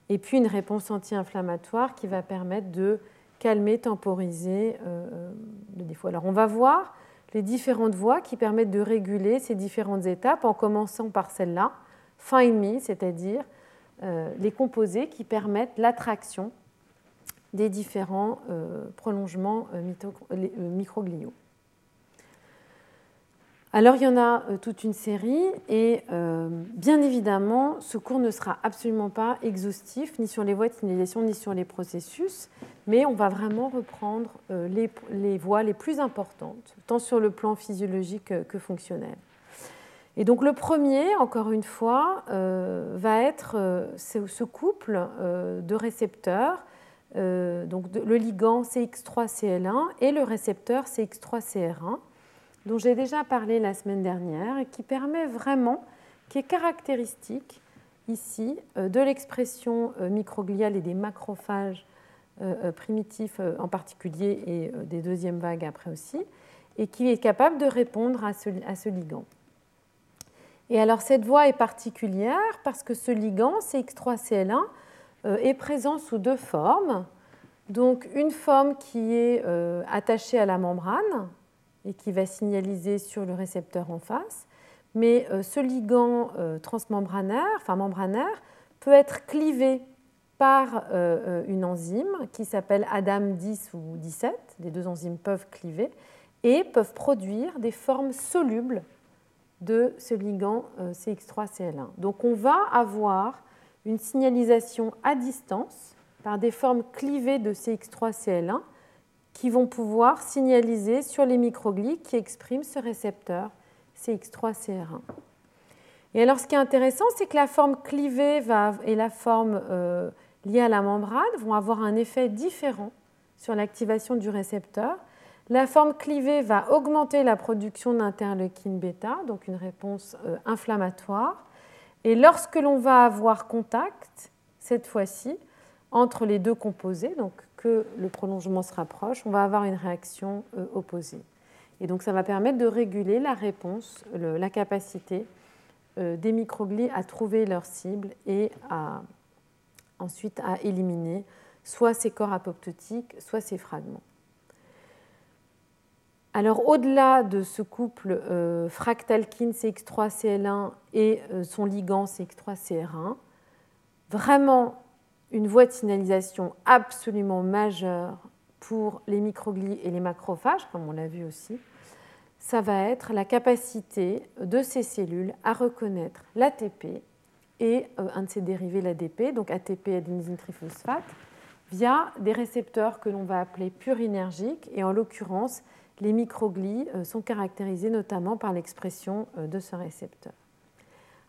et puis une réponse anti-inflammatoire qui va permettre de calmer, temporiser euh, le défaut. Alors on va voir les différentes voies qui permettent de réguler ces différentes étapes, en commençant par celle-là, find me, c'est-à-dire euh, les composés qui permettent l'attraction des différents euh, prolongements euh, microgliaux. Alors il y en a euh, toute une série et euh, bien évidemment ce cours ne sera absolument pas exhaustif ni sur les voies de signalisation ni sur les processus, mais on va vraiment reprendre euh, les, les voies les plus importantes, tant sur le plan physiologique que fonctionnel. Et donc le premier, encore une fois, euh, va être euh, ce couple euh, de récepteurs, euh, donc de, le ligand C X trois C L un et le récepteur C X trois C R un, dont j'ai déjà parlé la semaine dernière et qui permet vraiment, qui est caractéristique ici de l'expression microgliale et des macrophages primitifs en particulier et des deuxièmes vagues après aussi, et qui est capable de répondre à ce, à ce ligand. Et alors cette voie est particulière parce que ce ligand C X trois C L un est présent sous deux formes. Donc une forme qui est attachée à la membrane, et qui va signaliser sur le récepteur en face. Mais euh, ce ligand euh, transmembranaire, enfin membranaire, peut être clivé par euh, une enzyme qui s'appelle A D A M dix ou dix-sept. Les deux enzymes peuvent cliver et peuvent produire des formes solubles de ce ligand euh, C X trois C L un. Donc on va avoir une signalisation à distance par des formes clivées de C X trois C L un qui vont pouvoir signaliser sur les microglies qui expriment ce récepteur C X trois C R un. Et alors, ce qui est intéressant, c'est que la forme clivée va, et la forme euh, liée à la membrane vont avoir un effet différent sur l'activation du récepteur. La forme clivée va augmenter la production d'interleukine bêta, donc une réponse euh, inflammatoire. Et lorsque l'on va avoir contact, cette fois-ci, entre les deux composés, donc que le prolongement se rapproche, on va avoir une réaction euh, opposée. Et donc ça va permettre de réguler la réponse, le, la capacité euh, des microglies à trouver leur cible et à, ensuite à éliminer soit ces corps apoptotiques, soit ces fragments. Alors au-delà de ce couple euh, fractalkine C X trois C L un et euh, son ligand C X trois C R un, vraiment une voie de signalisation absolument majeure pour les microglies et les macrophages, comme on l'a vu aussi, ça va être la capacité de ces cellules à reconnaître l'A T P et un de ses dérivés, l'A D P, donc A T P adénosine triphosphate, via des récepteurs que l'on va appeler purinergiques. Et en l'occurrence, les microglies sont caractérisées notamment par l'expression de ce récepteur.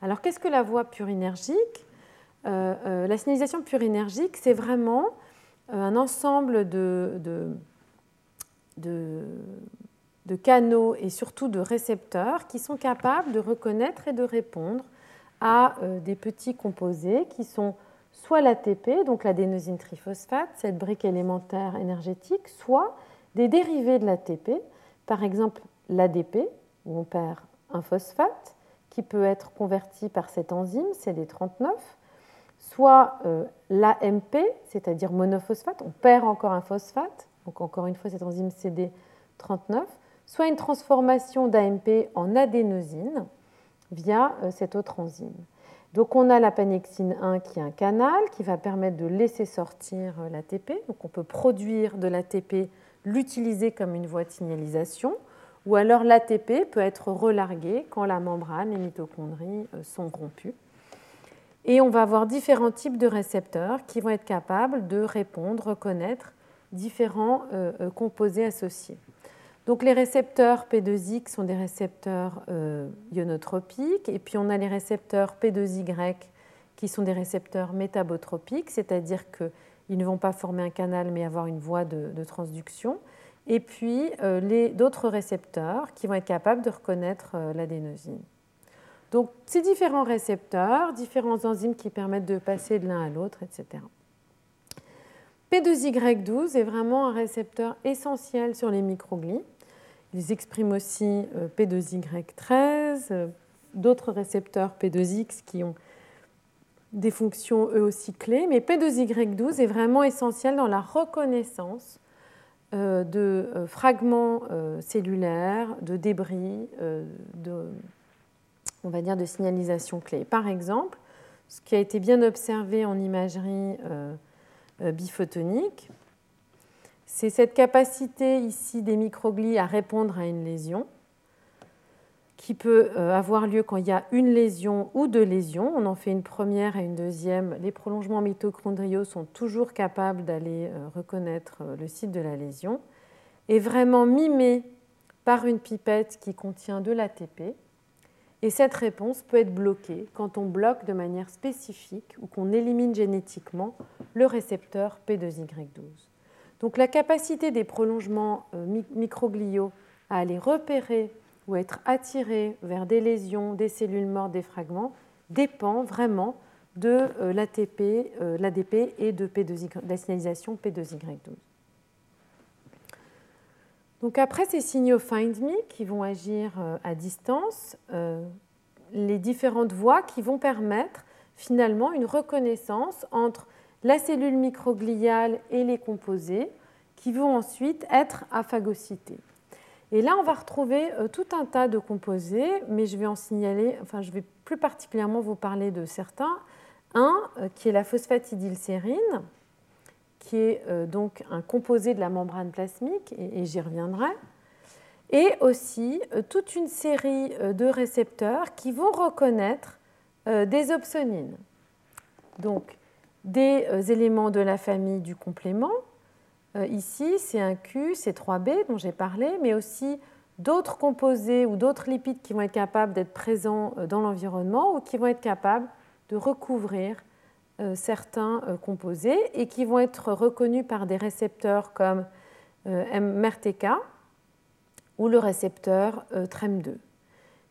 Alors, qu'est-ce que la voie purinergique ? Euh, euh, la signalisation purinergique, c'est vraiment euh, un ensemble de, de, de, de canaux et surtout de récepteurs qui sont capables de reconnaître et de répondre à euh, des petits composés qui sont soit l'A T P, donc l'adénosine triphosphate, cette brique élémentaire énergétique, soit des dérivés de l'A T P, par exemple l'A D P, où on perd un phosphate, qui peut être converti par cette enzyme, C D trente-neuf, soit euh, l'A M P, c'est-à-dire monophosphate, on perd encore un phosphate, donc encore une fois cette enzyme C D trente-neuf, soit une transformation d'A M P en adénosine via euh, cette autre enzyme. Donc on a la pannexine un qui est un canal qui va permettre de laisser sortir euh, l'A T P, donc on peut produire de l'A T P, l'utiliser comme une voie de signalisation, ou alors l'A T P peut être relargué quand la membrane, les mitochondries euh, sont rompues. Et on va avoir différents types de récepteurs qui vont être capables de répondre, reconnaître différents euh, composés associés. Donc les récepteurs P deux X sont des récepteurs euh, ionotropiques, et puis on a les récepteurs P deux Y qui sont des récepteurs métabotropiques, c'est-à-dire qu'ils ne vont pas former un canal mais avoir une voie de, de transduction. Et puis euh, les, d'autres récepteurs qui vont être capables de reconnaître euh, l'adénosine. Donc, ces différents récepteurs, différentes enzymes qui permettent de passer de l'un à l'autre, et cetera. P deux Y douze est vraiment un récepteur essentiel sur les microglies. Ils expriment aussi P deux Y treize, d'autres récepteurs P deux X qui ont des fonctions eux aussi clés. Mais P deux Y douze est vraiment essentiel dans la reconnaissance de fragments cellulaires, de débris, de... on va dire de signalisation clé. Par exemple, ce qui a été bien observé en imagerie euh, biphotonique, c'est cette capacité ici des microglies à répondre à une lésion qui peut avoir lieu quand il y a une lésion ou deux lésions. On en fait une première et une deuxième. Les prolongements mitochondriaux sont toujours capables d'aller reconnaître le site de la lésion et vraiment mimés par une pipette qui contient de l'A T P. Et cette réponse peut être bloquée quand on bloque de manière spécifique ou qu'on élimine génétiquement le récepteur P deux Y douze. Donc la capacité des prolongements microgliaux à aller repérer ou être attiré vers des lésions, des cellules mortes, des fragments, dépend vraiment de l'A T P, l'A D P et de, P deux Y, de la signalisation P deux Y douze. Donc après ces signaux Find Me qui vont agir à distance, euh, les différentes voies qui vont permettre finalement une reconnaissance entre la cellule microgliale et les composés qui vont ensuite être aphagocytés. Et là, on va retrouver tout un tas de composés, mais je vais en signaler, enfin, je vais plus particulièrement vous parler de certains. Un, qui est la phosphatidylsérine, qui est euh, donc un composé de la membrane plasmique, et, et j'y reviendrai. Et aussi euh, toute une série euh, de récepteurs qui vont reconnaître euh, des opsonines, donc des euh, éléments de la famille du complément. Ici, C un Q, C trois B dont j'ai parlé, mais aussi d'autres composés ou d'autres lipides qui vont être capables d'être présents dans l'environnement ou qui vont être capables de recouvrir certains composés et qui vont être reconnus par des récepteurs comme M R T K ou le récepteur T R E M deux,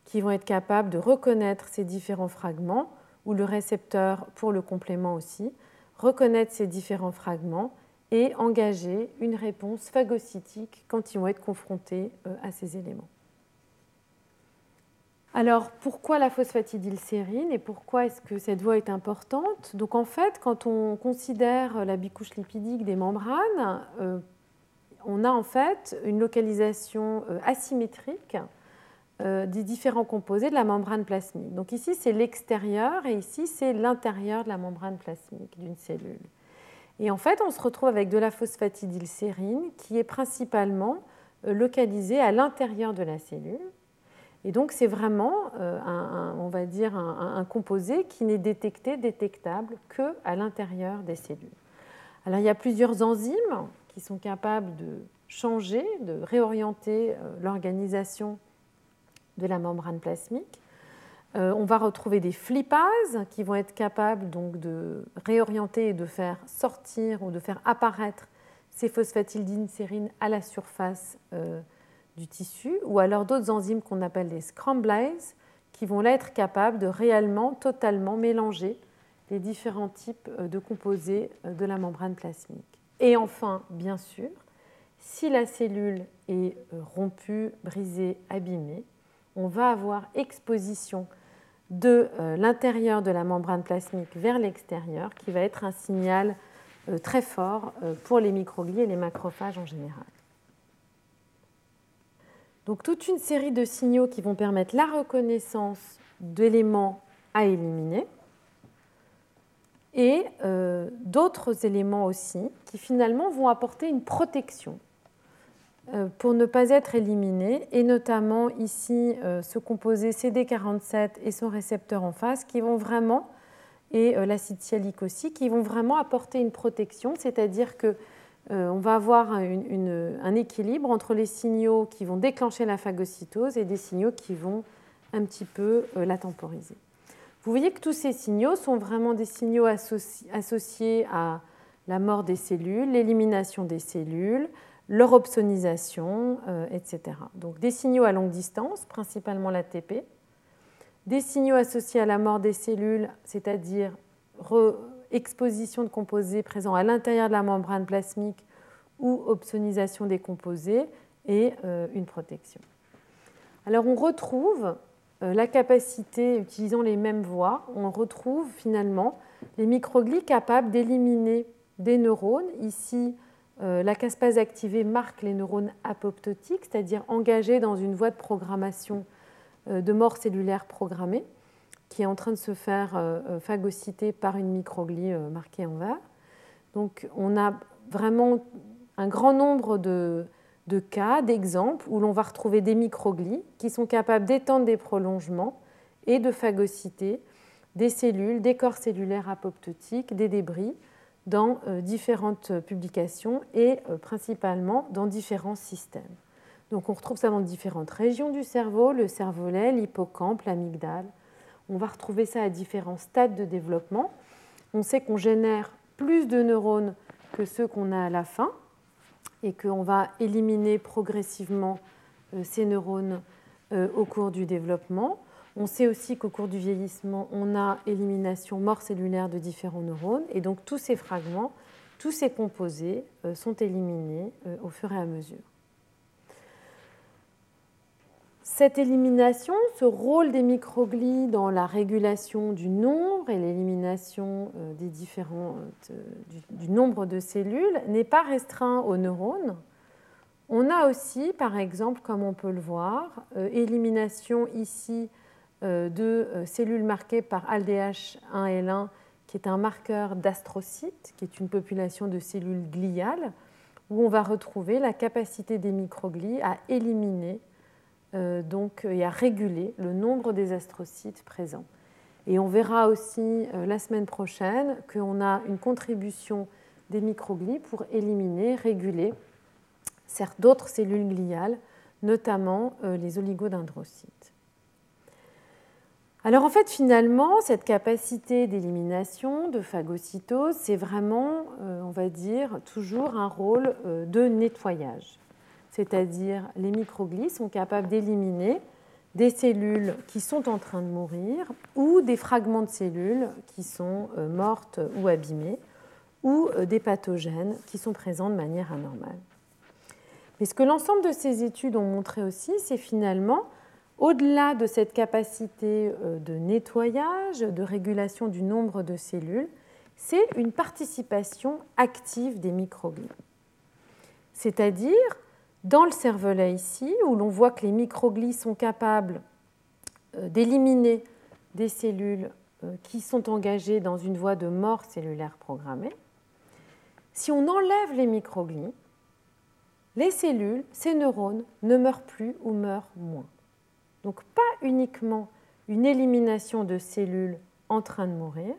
qui vont être capables de reconnaître ces différents fragments ou le récepteur pour le complément aussi, reconnaître ces différents fragments et engager une réponse phagocytique quand ils vont être confrontés à ces éléments. Alors, pourquoi la phosphatidylsérine et pourquoi est-ce que cette voie est importante ? Donc, en fait, quand on considère la bicouche lipidique des membranes, on a en fait une localisation asymétrique des différents composés de la membrane plasmique. Donc ici, c'est l'extérieur et ici, c'est l'intérieur de la membrane plasmique d'une cellule. Et en fait, on se retrouve avec de la phosphatidylsérine qui est principalement localisée à l'intérieur de la cellule. Et donc, c'est vraiment, un, un, on va dire, un, un composé qui n'est détecté, détectable qu'à l'intérieur des cellules. Alors, il y a plusieurs enzymes qui sont capables de changer, de réorienter l'organisation de la membrane plasmique. On va retrouver des flipases qui vont être capables donc de réorienter et de faire sortir ou de faire apparaître ces phosphatidylsérines à la surface euh, du tissu, ou alors d'autres enzymes qu'on appelle des scramblase qui vont là être capables de réellement, totalement mélanger les différents types de composés de la membrane plasmique. Et enfin, bien sûr, si la cellule est rompue, brisée, abîmée, on va avoir exposition de l'intérieur de la membrane plasmique vers l'extérieur, qui va être un signal très fort pour les microglies et les macrophages en général. Donc toute une série de signaux qui vont permettre la reconnaissance d'éléments à éliminer et euh, d'autres éléments aussi qui finalement vont apporter une protection pour ne pas être éliminés, et notamment ici ce composé C D quarante-sept et son récepteur en face qui vont vraiment, et l'acide sialique aussi, qui vont vraiment apporter une protection, c'est-à-dire qu'on euh, va avoir une, une, un équilibre entre les signaux qui vont déclencher la phagocytose et des signaux qui vont un petit peu euh, la temporiser. Vous voyez que tous ces signaux sont vraiment des signaux associ- associés à la mort des cellules, l'élimination des cellules, leur opsonisation, euh, et cetera. Donc des signaux à longue distance, principalement l'A T P, des signaux associés à la mort des cellules, c'est-à-dire exposition de composés présents à l'intérieur de la membrane plasmique ou opsonisation des composés, et euh, une protection. Alors on retrouve euh, la capacité, utilisant les mêmes voies, on retrouve finalement les microglies capables d'éliminer des neurones, ici la caspase activée marque les neurones apoptotiques, c'est-à-dire engagés dans une voie de programmation de mort cellulaire programmée qui est en train de se faire phagocyter par une microglie marquée en vert. Donc on a vraiment un grand nombre de, de cas, d'exemples, où l'on va retrouver des microglies qui sont capables d'étendre des prolongements et de phagocyter des cellules, des corps cellulaires apoptotiques, des débris, dans différentes publications et principalement dans différents systèmes. Donc on retrouve ça dans différentes régions du cerveau, le cervelet, l'hippocampe, l'amygdale. On va retrouver ça à différents stades de développement. On sait qu'on génère plus de neurones que ceux qu'on a à la fin et qu'on va éliminer progressivement ces neurones au cours du développement. On sait aussi qu'au cours du vieillissement, on a élimination mort cellulaire de différents neurones et donc tous ces fragments, tous ces composés sont éliminés au fur et à mesure. Cette élimination, ce rôle des microglies dans la régulation du nombre et l'élimination des différentes, du, du nombre de cellules n'est pas restreint aux neurones. On a aussi, par exemple, comme on peut le voir, euh, élimination ici euh, de cellules marquées par A L D H un L un, qui est un marqueur d'astrocytes, qui est une population de cellules gliales, où on va retrouver la capacité des microglies à éliminer euh, donc, et à réguler le nombre des astrocytes présents. Et on verra aussi euh, la semaine prochaine qu'on a une contribution des microglies pour éliminer, réguler d'autres cellules gliales, notamment les oligodendrocytes. Alors en fait, finalement, cette capacité d'élimination, de phagocytose, c'est vraiment, on va dire, toujours un rôle de nettoyage. C'est-à-dire, les microglies sont capables d'éliminer des cellules qui sont en train de mourir ou des fragments de cellules qui sont mortes ou abîmées ou des pathogènes qui sont présents de manière anormale. Mais ce que l'ensemble de ces études ont montré aussi, c'est finalement, au-delà de cette capacité de nettoyage, de régulation du nombre de cellules, c'est une participation active des microglies. C'est-à-dire, dans le cervelet ici, où l'on voit que les microglies sont capables d'éliminer des cellules qui sont engagées dans une voie de mort cellulaire programmée, si on enlève les microglies, les cellules, ces neurones, ne meurent plus ou meurent moins. Donc pas uniquement une élimination de cellules en train de mourir,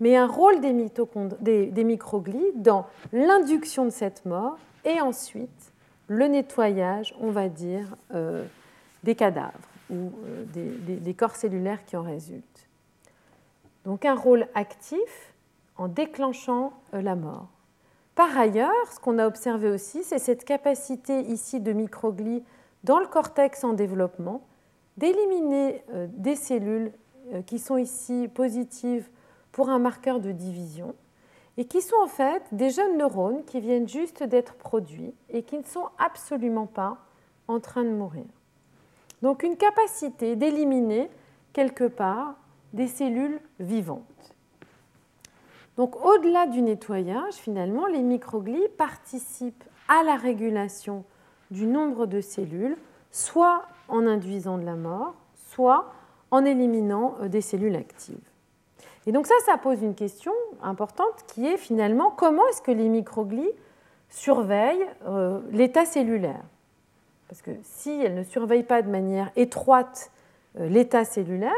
mais un rôle des, mitochond... des, des microglies dans l'induction de cette mort et ensuite le nettoyage, on va dire, euh, des cadavres ou euh, des, des, des corps cellulaires qui en résultent. Donc un rôle actif en déclenchant euh, la mort. Par ailleurs, ce qu'on a observé aussi, c'est cette capacité ici de microglies dans le cortex en développement d'éliminer des cellules qui sont ici positives pour un marqueur de division et qui sont en fait des jeunes neurones qui viennent juste d'être produits et qui ne sont absolument pas en train de mourir. Donc une capacité d'éliminer quelque part des cellules vivantes. Donc, au-delà du nettoyage, finalement, les microglies participent à la régulation du nombre de cellules, soit en induisant de la mort, soit en éliminant des cellules actives. Et donc ça, ça pose une question importante qui est finalement comment est-ce que les microglies surveillent euh, l'état cellulaire ? Parce que si elles ne surveillent pas de manière étroite euh, l'état cellulaire,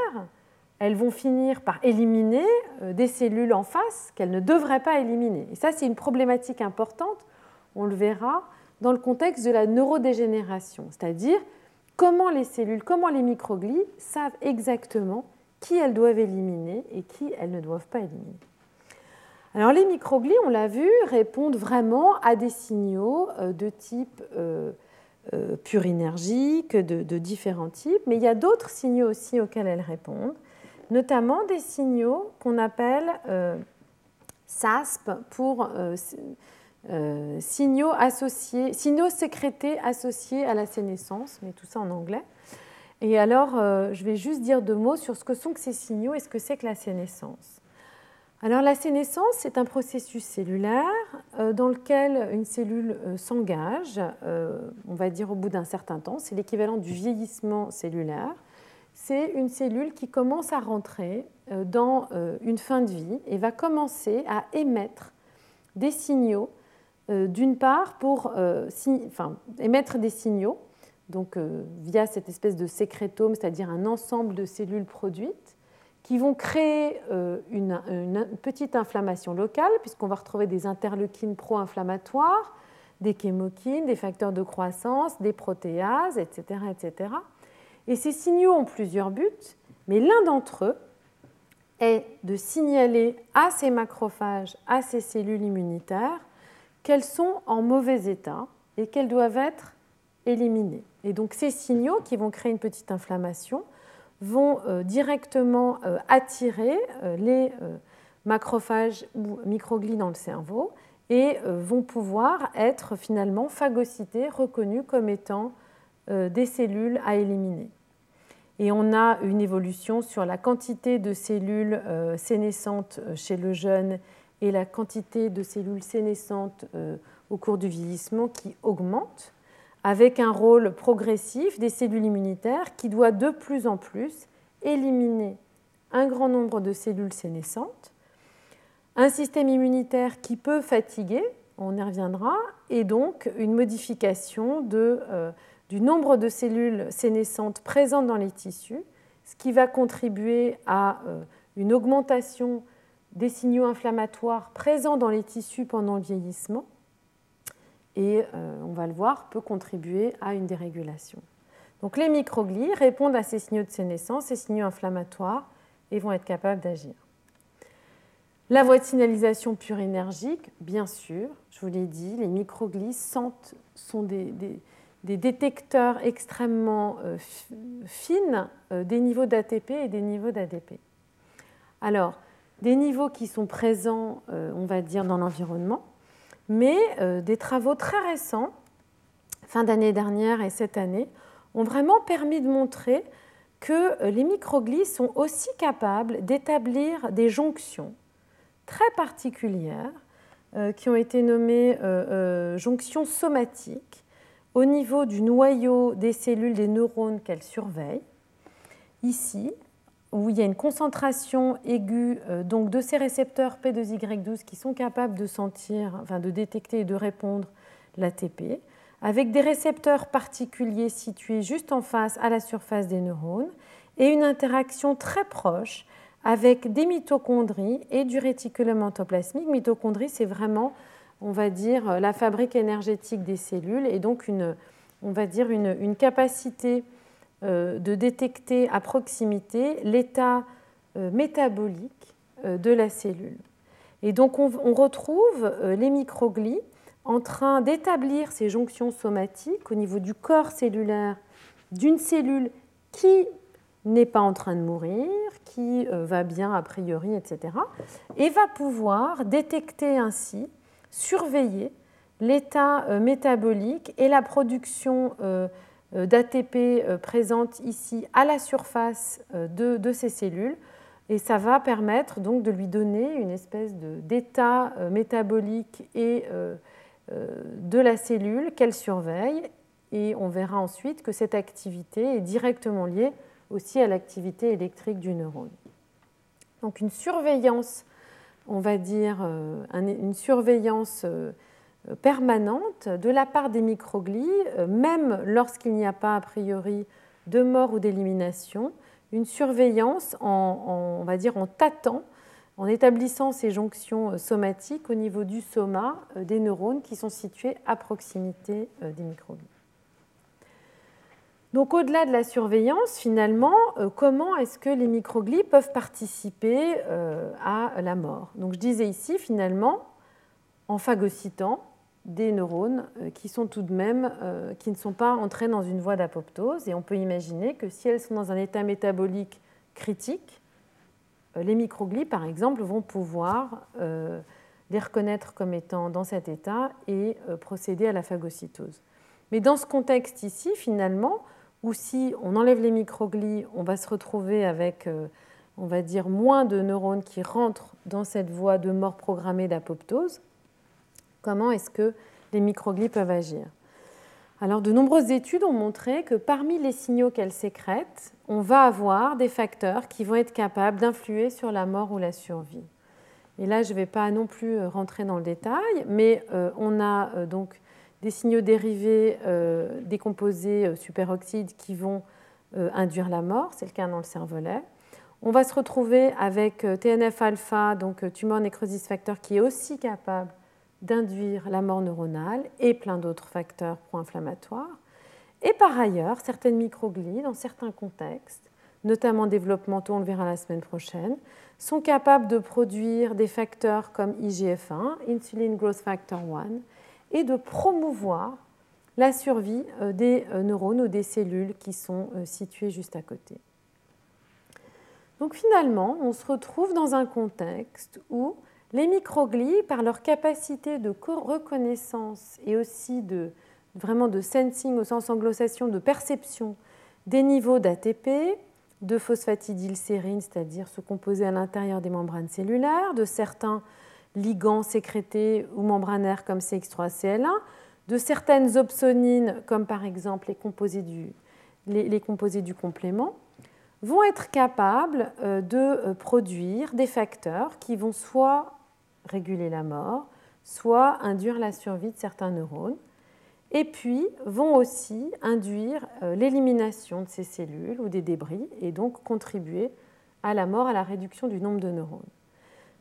elles vont finir par éliminer des cellules en face qu'elles ne devraient pas éliminer. Et ça, c'est une problématique importante, on le verra, dans le contexte de la neurodégénération, c'est-à-dire comment les cellules, comment les microglies savent exactement qui elles doivent éliminer et qui elles ne doivent pas éliminer. Alors les microglies, on l'a vu, répondent vraiment à des signaux de type euh, euh, purinergique, de, de différents types, mais il y a d'autres signaux aussi auxquels elles répondent, notamment des signaux qu'on appelle euh, S A S P pour euh, euh, signaux, associés, signaux sécrétés associés à la sénescence, mais tout ça en anglais. Et alors, euh, je vais juste dire deux mots sur ce que sont que ces signaux et ce que c'est que la sénescence. Alors, la sénescence, c'est un processus cellulaire euh, dans lequel une cellule euh, s'engage, euh, on va dire au bout d'un certain temps, c'est l'équivalent du vieillissement cellulaire. C'est une cellule qui commence à rentrer dans une fin de vie et va commencer à émettre des signaux euh, d'une part pour euh, si, enfin, émettre des signaux, donc euh, via cette espèce de sécrétome, c'est-à-dire un ensemble de cellules produites, qui vont créer euh, une, une petite inflammation locale, puisqu'on va retrouver des interleukines pro-inflammatoires, des chémokines, des facteurs de croissance, des protéases, et cetera, et cetera. Et ces signaux ont plusieurs buts, mais l'un d'entre eux est de signaler à ces macrophages, à ces cellules immunitaires, qu'elles sont en mauvais état et qu'elles doivent être éliminées. Et donc ces signaux qui vont créer une petite inflammation vont euh, directement euh, attirer euh, les euh, macrophages ou microglies dans le cerveau et euh, vont pouvoir être finalement phagocytés, reconnus comme étant euh, des cellules à éliminer. Et on a une évolution sur la quantité de cellules euh, sénescentes chez le jeune et la quantité de cellules sénescentes euh, au cours du vieillissement qui augmente, avec un rôle progressif des cellules immunitaires qui doit de plus en plus éliminer un grand nombre de cellules sénescentes, un système immunitaire qui peut fatiguer, on y reviendra, et donc une modification de, euh, du nombre de cellules sénescentes présentes dans les tissus, ce qui va contribuer à euh, une augmentation des signaux inflammatoires présents dans les tissus pendant le vieillissement, et euh, on va le voir, peut contribuer à une dérégulation. Donc les microglies répondent à ces signaux de sénescence, ces signaux inflammatoires, et vont être capables d'agir. La voie de signalisation purinergique, bien sûr, je vous l'ai dit, les microglies sentent, sont des, des, des détecteurs extrêmement euh, fines euh, des niveaux d'A T P et des niveaux d'A D P. Alors, des niveaux qui sont présents, euh, on va dire, dans l'environnement, mais euh, des travaux très récents, fin d'année dernière et cette année, ont vraiment permis de montrer que euh, les microglies sont aussi capables d'établir des jonctions très particulières euh, qui ont été nommées euh, euh, jonctions somatiques au niveau du noyau des cellules, des neurones qu'elles surveillent. Ici, où il y a une concentration aiguë euh, donc de ces récepteurs P deux Y douze qui sont capables de sentir, enfin de détecter et de répondre l'A T P, avec des récepteurs particuliers situés juste en face à la surface des neurones et une interaction très proche avec des mitochondries et du réticulum endoplasmique. Mitochondries, c'est vraiment, on va dire, la fabrique énergétique des cellules et donc une, on va dire une, une capacité de détecter à proximité l'état métabolique de la cellule. Et donc on retrouve les microglies en train d'établir ces jonctions somatiques au niveau du corps cellulaire d'une cellule qui n'est pas en train de mourir, qui va bien a priori, et cetera, et va pouvoir détecter ainsi, surveiller l'état métabolique et la production d'A T P présente ici à la surface de, de ces cellules et ça va permettre donc de lui donner une espèce de, d'état métabolique et euh, de la cellule qu'elle surveille et on verra ensuite que cette activité est directement liée aussi à l'activité électrique du neurone. Donc une surveillance, on va dire une surveillance permanente de la part des microglies, même lorsqu'il n'y a pas a priori de mort ou d'élimination, une surveillance en, en, on va dire en tâtant, en établissant ces jonctions somatiques au niveau du soma des neurones qui sont situés à proximité des microglies. Donc au-delà de la surveillance, finalement, comment est-ce que les microglies peuvent participer à la mort ? Donc je disais ici finalement en phagocytant des neurones qui sont tout de même, euh, qui ne sont pas entrés dans une voie d'apoptose. Et on peut imaginer que si elles sont dans un état métabolique critique, euh, les microglies, par exemple, vont pouvoir euh, les reconnaître comme étant dans cet état et euh, procéder à la phagocytose. Mais dans ce contexte ici, finalement, où si on enlève les microglies, on va se retrouver avec, euh, on va dire, moins de neurones qui rentrent dans cette voie de mort programmée d'apoptose, comment est-ce que les microglies peuvent agir ? Alors, de nombreuses études ont montré que parmi les signaux qu'elles sécrètent, on va avoir des facteurs qui vont être capables d'influer sur la mort ou la survie. Et là, je ne vais pas non plus rentrer dans le détail, mais euh, on a euh, donc des signaux dérivés euh, des composés euh, superoxydes qui vont euh, induire la mort, c'est le cas dans le cervelet. On va se retrouver avec euh, T N F-alpha, donc euh, tumor necrosis factor, qui est aussi capable d'induire la mort neuronale et plein d'autres facteurs pro-inflammatoires. Et par ailleurs, certaines microglies, dans certains contextes, notamment développementaux, on le verra la semaine prochaine, sont capables de produire des facteurs comme I G F un, Insulin Growth Factor un, et de promouvoir la survie des neurones ou des cellules qui sont situées juste à côté. Donc finalement, on se retrouve dans un contexte où les microglies, par leur capacité de reconnaissance et aussi de, vraiment de sensing au sens anglo-saxon, de perception des niveaux d'A T P, de phosphatidylsérine, c'est-à-dire ce composé à l'intérieur des membranes cellulaires, de certains ligands sécrétés ou membranaires comme C X trois C L un, de certaines opsonines comme par exemple les composés du, les, les composés du complément, vont être capables de produire des facteurs qui vont soit réguler la mort, soit induire la survie de certains neurones, et puis vont aussi induire l'élimination de ces cellules ou des débris et donc contribuer à la mort, à la réduction du nombre de neurones.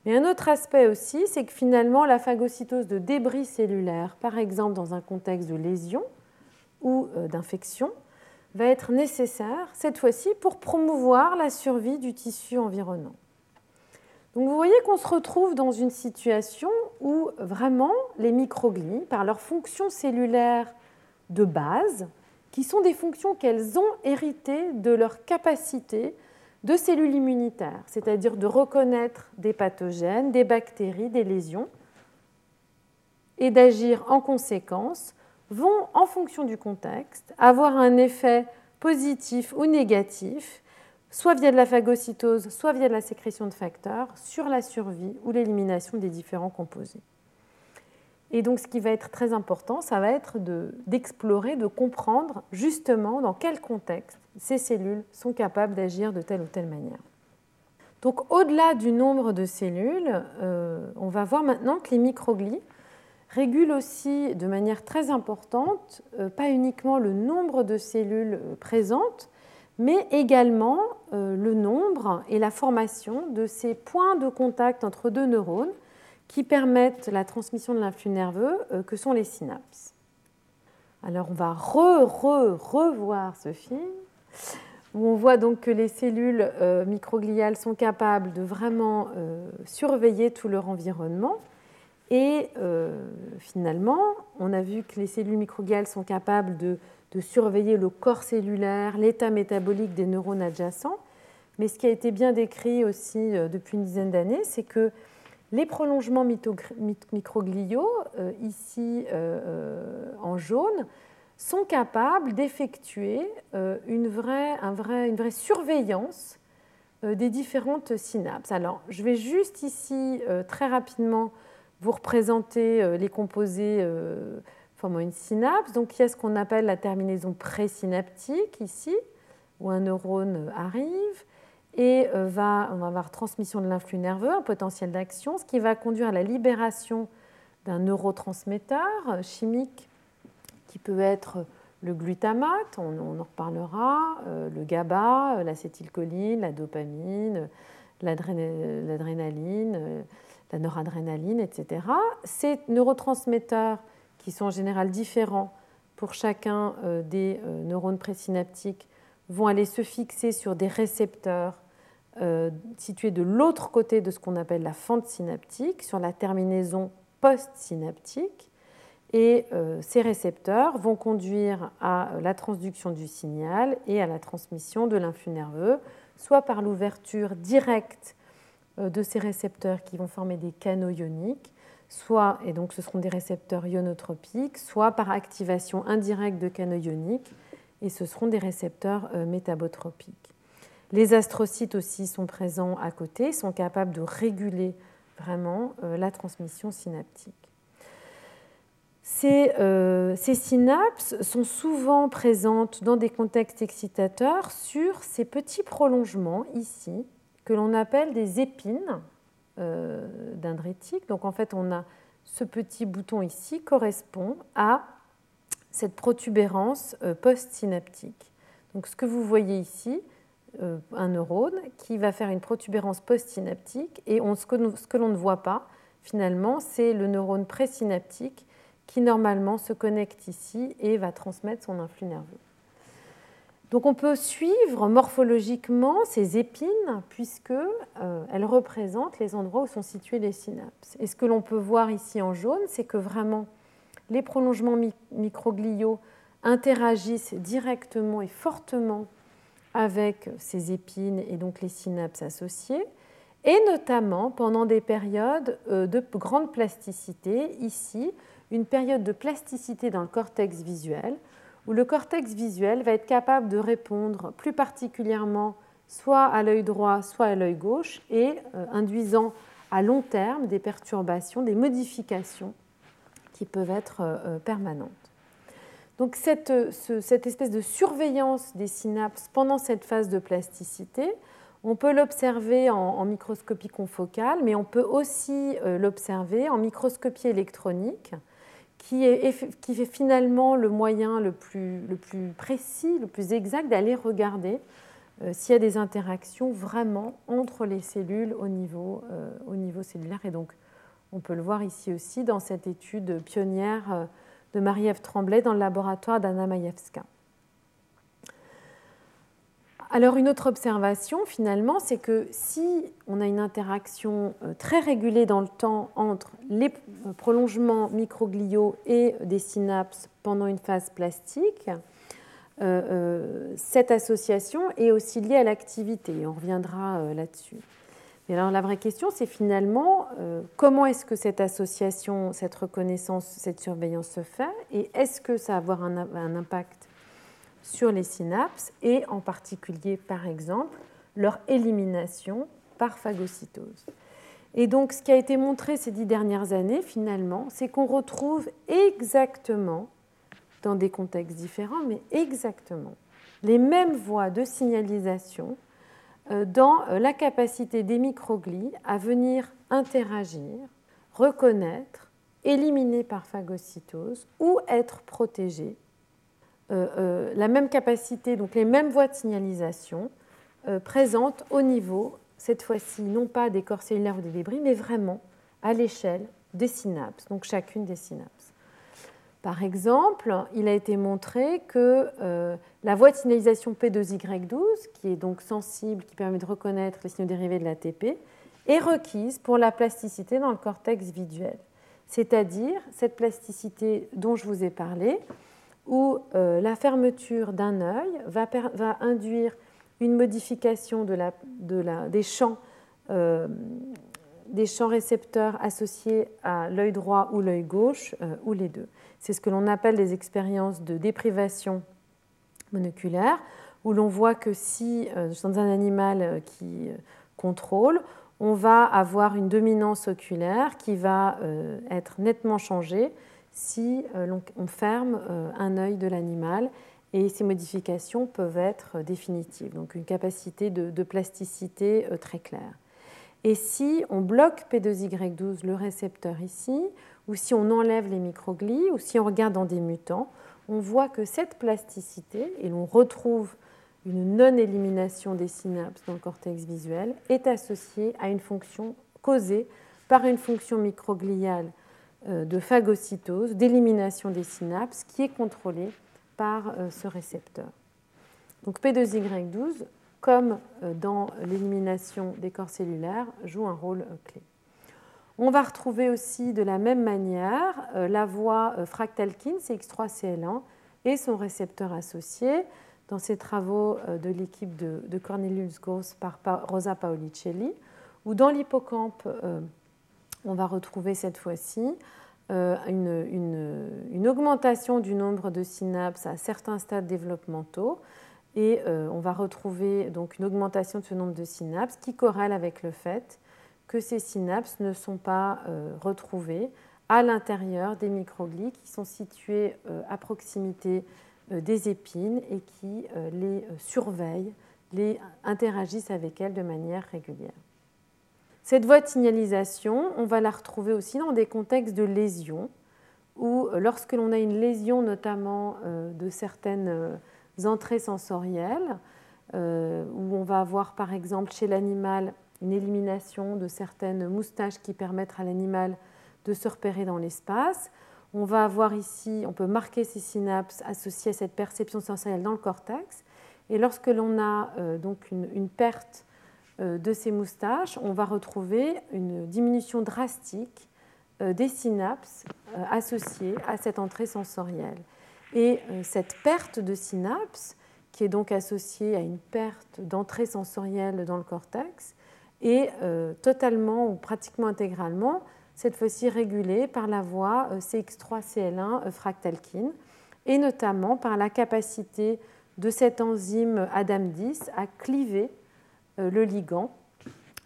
Mais un autre aspect aussi, c'est que finalement la phagocytose de débris cellulaires, par exemple dans un contexte de lésion ou d'infection, va être nécessaire cette fois-ci pour promouvoir la survie du tissu environnant. Donc vous voyez qu'on se retrouve dans une situation où vraiment les microglies, par leurs fonctions cellulaires de base, qui sont des fonctions qu'elles ont héritées de leur capacité de cellules immunitaires, c'est-à-dire de reconnaître des pathogènes, des bactéries, des lésions, et d'agir en conséquence, vont, en fonction du contexte, avoir un effet positif ou négatif, soit via de la phagocytose, soit via de la sécrétion de facteurs, sur la survie ou l'élimination des différents composés. Et donc ce qui va être très important, ça va être de, d'explorer, de comprendre justement dans quel contexte ces cellules sont capables d'agir de telle ou telle manière. Donc au-delà du nombre de cellules, euh, on va voir maintenant que les microglies régulent aussi de manière très importante, euh, pas uniquement le nombre de cellules présentes, mais également euh, le nombre et la formation de ces points de contact entre deux neurones qui permettent la transmission de l'influx nerveux euh, que sont les synapses. Alors on va re, re, revoir ce film où on voit donc que les cellules euh, microgliales sont capables de vraiment euh, surveiller tout leur environnement et euh, finalement on a vu que les cellules microgliales sont capables de de surveiller le corps cellulaire, l'état métabolique des neurones adjacents. Mais ce qui a été bien décrit aussi depuis une dizaine d'années, c'est que les prolongements microgliaux, ici en jaune, sont capables d'effectuer une vraie, un vrai, une vraie surveillance des différentes synapses. Alors, je vais juste ici, très rapidement, vous représenter les composés formant une synapse. Donc, il y a ce qu'on appelle la terminaison présynaptique, ici, où un neurone arrive et va, on va avoir transmission de l'influx nerveux, un potentiel d'action, ce qui va conduire à la libération d'un neurotransmetteur chimique qui peut être le glutamate, on, on en reparlera, le GABA, l'acétylcholine, la dopamine, l'adré- l'adrénaline, la noradrénaline, et cetera. Ces neurotransmetteurs qui sont en général différents pour chacun des neurones présynaptiques, vont aller se fixer sur des récepteurs situés de l'autre côté de ce qu'on appelle la fente synaptique, sur la terminaison postsynaptique. Et ces récepteurs vont conduire à la transduction du signal et à la transmission de l'influx nerveux, soit par l'ouverture directe de ces récepteurs qui vont former des canaux ioniques, soit, et donc ce seront des récepteurs ionotropiques, soit par activation indirecte de canaux ioniques, et ce seront des récepteurs euh, métabotropiques. Les astrocytes aussi sont présents à côté, sont capables de réguler vraiment euh, la transmission synaptique. Ces, euh, ces synapses sont souvent présentes dans des contextes excitateurs sur ces petits prolongements ici, que l'on appelle des épines, euh, dendritique. Donc en fait, on a ce petit bouton ici correspond à cette protubérance euh, postsynaptique. Donc ce que vous voyez ici, euh, un neurone qui va faire une protubérance postsynaptique et on, ce que, ce que l'on ne voit pas, finalement, c'est le neurone présynaptique qui normalement se connecte ici et va transmettre son influx nerveux. Donc on peut suivre morphologiquement ces épines puisqu'elles euh, représentent les endroits où sont situées les synapses. Et ce que l'on peut voir ici en jaune, c'est que vraiment les prolongements mi- microgliaux interagissent directement et fortement avec ces épines et donc les synapses associées, et notamment pendant des périodes de grande plasticité, ici une période de plasticité dans le cortex visuel, où le cortex visuel va être capable de répondre plus particulièrement soit à l'œil droit, soit à l'œil gauche, et euh, induisant à long terme des perturbations, des modifications qui peuvent être euh, permanentes. Donc cette, ce, cette espèce de surveillance des synapses pendant cette phase de plasticité, on peut l'observer en, en microscopie confocale, mais on peut aussi euh, l'observer en microscopie électronique, qui est, qui est finalement le moyen le plus, le plus précis, le plus exact d'aller regarder euh, s'il y a des interactions vraiment entre les cellules au niveau, euh, au niveau cellulaire. Et donc, on peut le voir ici aussi dans cette étude pionnière de Marie-Ève Tremblay dans le laboratoire d'Anna Majewska. Alors, une autre observation, finalement, c'est que si on a une interaction très régulée dans le temps entre les prolongements microgliaux et des synapses pendant une phase plastique, euh, cette association est aussi liée à l'activité. On reviendra là-dessus. Mais alors, la vraie question, c'est finalement euh, comment est-ce que cette association, cette reconnaissance, cette surveillance se fait et est-ce que ça va avoir un, un impact sur les synapses et en particulier, par exemple, leur élimination par phagocytose. Et donc, ce qui a été montré ces dix dernières années, finalement, c'est qu'on retrouve exactement, dans des contextes différents, mais exactement, les mêmes voies de signalisation dans la capacité des microglies à venir interagir, reconnaître, éliminer par phagocytose ou être protégés. Euh, euh, la même capacité, donc les mêmes voies de signalisation euh, présentes au niveau, cette fois-ci, non pas des corps cellulaires ou des débris, mais vraiment à l'échelle des synapses, donc chacune des synapses. Par exemple, il a été montré que euh, la voie de signalisation P deux Y douze, qui est donc sensible, qui permet de reconnaître les signaux dérivés de l'A T P, est requise pour la plasticité dans le cortex visuel, c'est-à-dire cette plasticité dont je vous ai parlé, où euh, la fermeture d'un œil va, per- va induire une modification de la, de la, des, champs, euh, des champs récepteurs associés à l'œil droit ou l'œil gauche, euh, ou les deux. C'est ce que l'on appelle des expériences de déprivation monoculaire, où l'on voit que si, euh, dans un animal qui euh, contrôle, on va avoir une dominance oculaire qui va euh, être nettement changée, si on ferme un œil de l'animal et ces modifications peuvent être définitives, donc une capacité de, de plasticité très claire. Et si on bloque P deux Y douze, le récepteur ici, ou si on enlève les microglies, ou si on regarde dans des mutants, on voit que cette plasticité, et l'on retrouve une non-élimination des synapses dans le cortex visuel, est associée à une fonction causée par une fonction microgliale de phagocytose, d'élimination des synapses, qui est contrôlée par ce récepteur. Donc P deux Y douze, comme dans l'élimination des corps cellulaires, joue un rôle clé. On va retrouver aussi de la même manière la voie fractalkine, C X trois C L un, et son récepteur associé. Dans ces travaux de l'équipe de Cornelia Gross par Rosa Paolicelli, ou dans l'hippocampe, on va retrouver cette fois-ci euh, une, une, une augmentation du nombre de synapses à certains stades développementaux et euh, on va retrouver donc une augmentation de ce nombre de synapses qui corrèle avec le fait que ces synapses ne sont pas euh, retrouvées à l'intérieur des microglies qui sont situées euh, à proximité euh, des épines et qui euh, les surveillent, les interagissent avec elles de manière régulière. Cette voie de signalisation, on va la retrouver aussi dans des contextes de lésions, où lorsque l'on a une lésion notamment de certaines entrées sensorielles, où on va avoir par exemple chez l'animal une élimination de certaines moustaches qui permettent à l'animal de se repérer dans l'espace. On va avoir ici, on peut marquer ces synapses associées à cette perception sensorielle dans le cortex. Et lorsque l'on a euh, donc une, une perte euh, de ces moustaches, on va retrouver une diminution drastique euh, des synapses euh, associées à cette entrée sensorielle. Et euh, cette perte de synapses, qui est donc associée à une perte d'entrée sensorielle dans le cortex, est euh, totalement ou pratiquement intégralement cette fois-ci régulée par la voie C X trois C L un fractalkine et notamment par la capacité de cette enzyme A D A M dix à cliver le ligand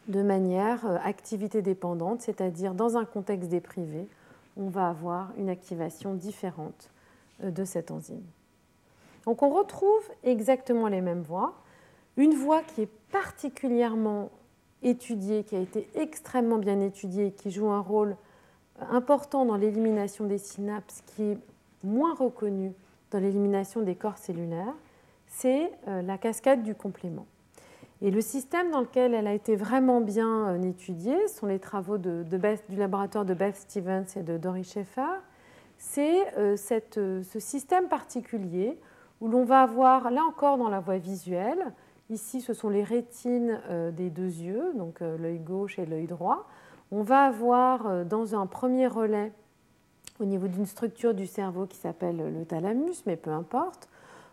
de manière activité dépendante, c'est-à-dire dans un contexte déprivé, on va avoir une activation différente de cette enzyme. Donc on retrouve exactement les mêmes voies. Une voie qui est particulièrement étudiée, qui a été extrêmement bien étudiée, qui joue un rôle important dans l'élimination des synapses, qui est moins reconnue dans l'élimination des corps cellulaires, c'est la cascade du complément. Et le système dans lequel elle a été vraiment bien étudiée, ce sont les travaux de, de Beth, du laboratoire de Beth Stevens et de Doris Schaeffer, c'est euh, cette, euh, ce système particulier où l'on va avoir, là encore dans la voie visuelle, ici ce sont les rétines euh, des deux yeux, donc euh, l'œil gauche et l'œil droit, on va avoir euh, dans un premier relais au niveau d'une structure du cerveau qui s'appelle le thalamus, mais peu importe,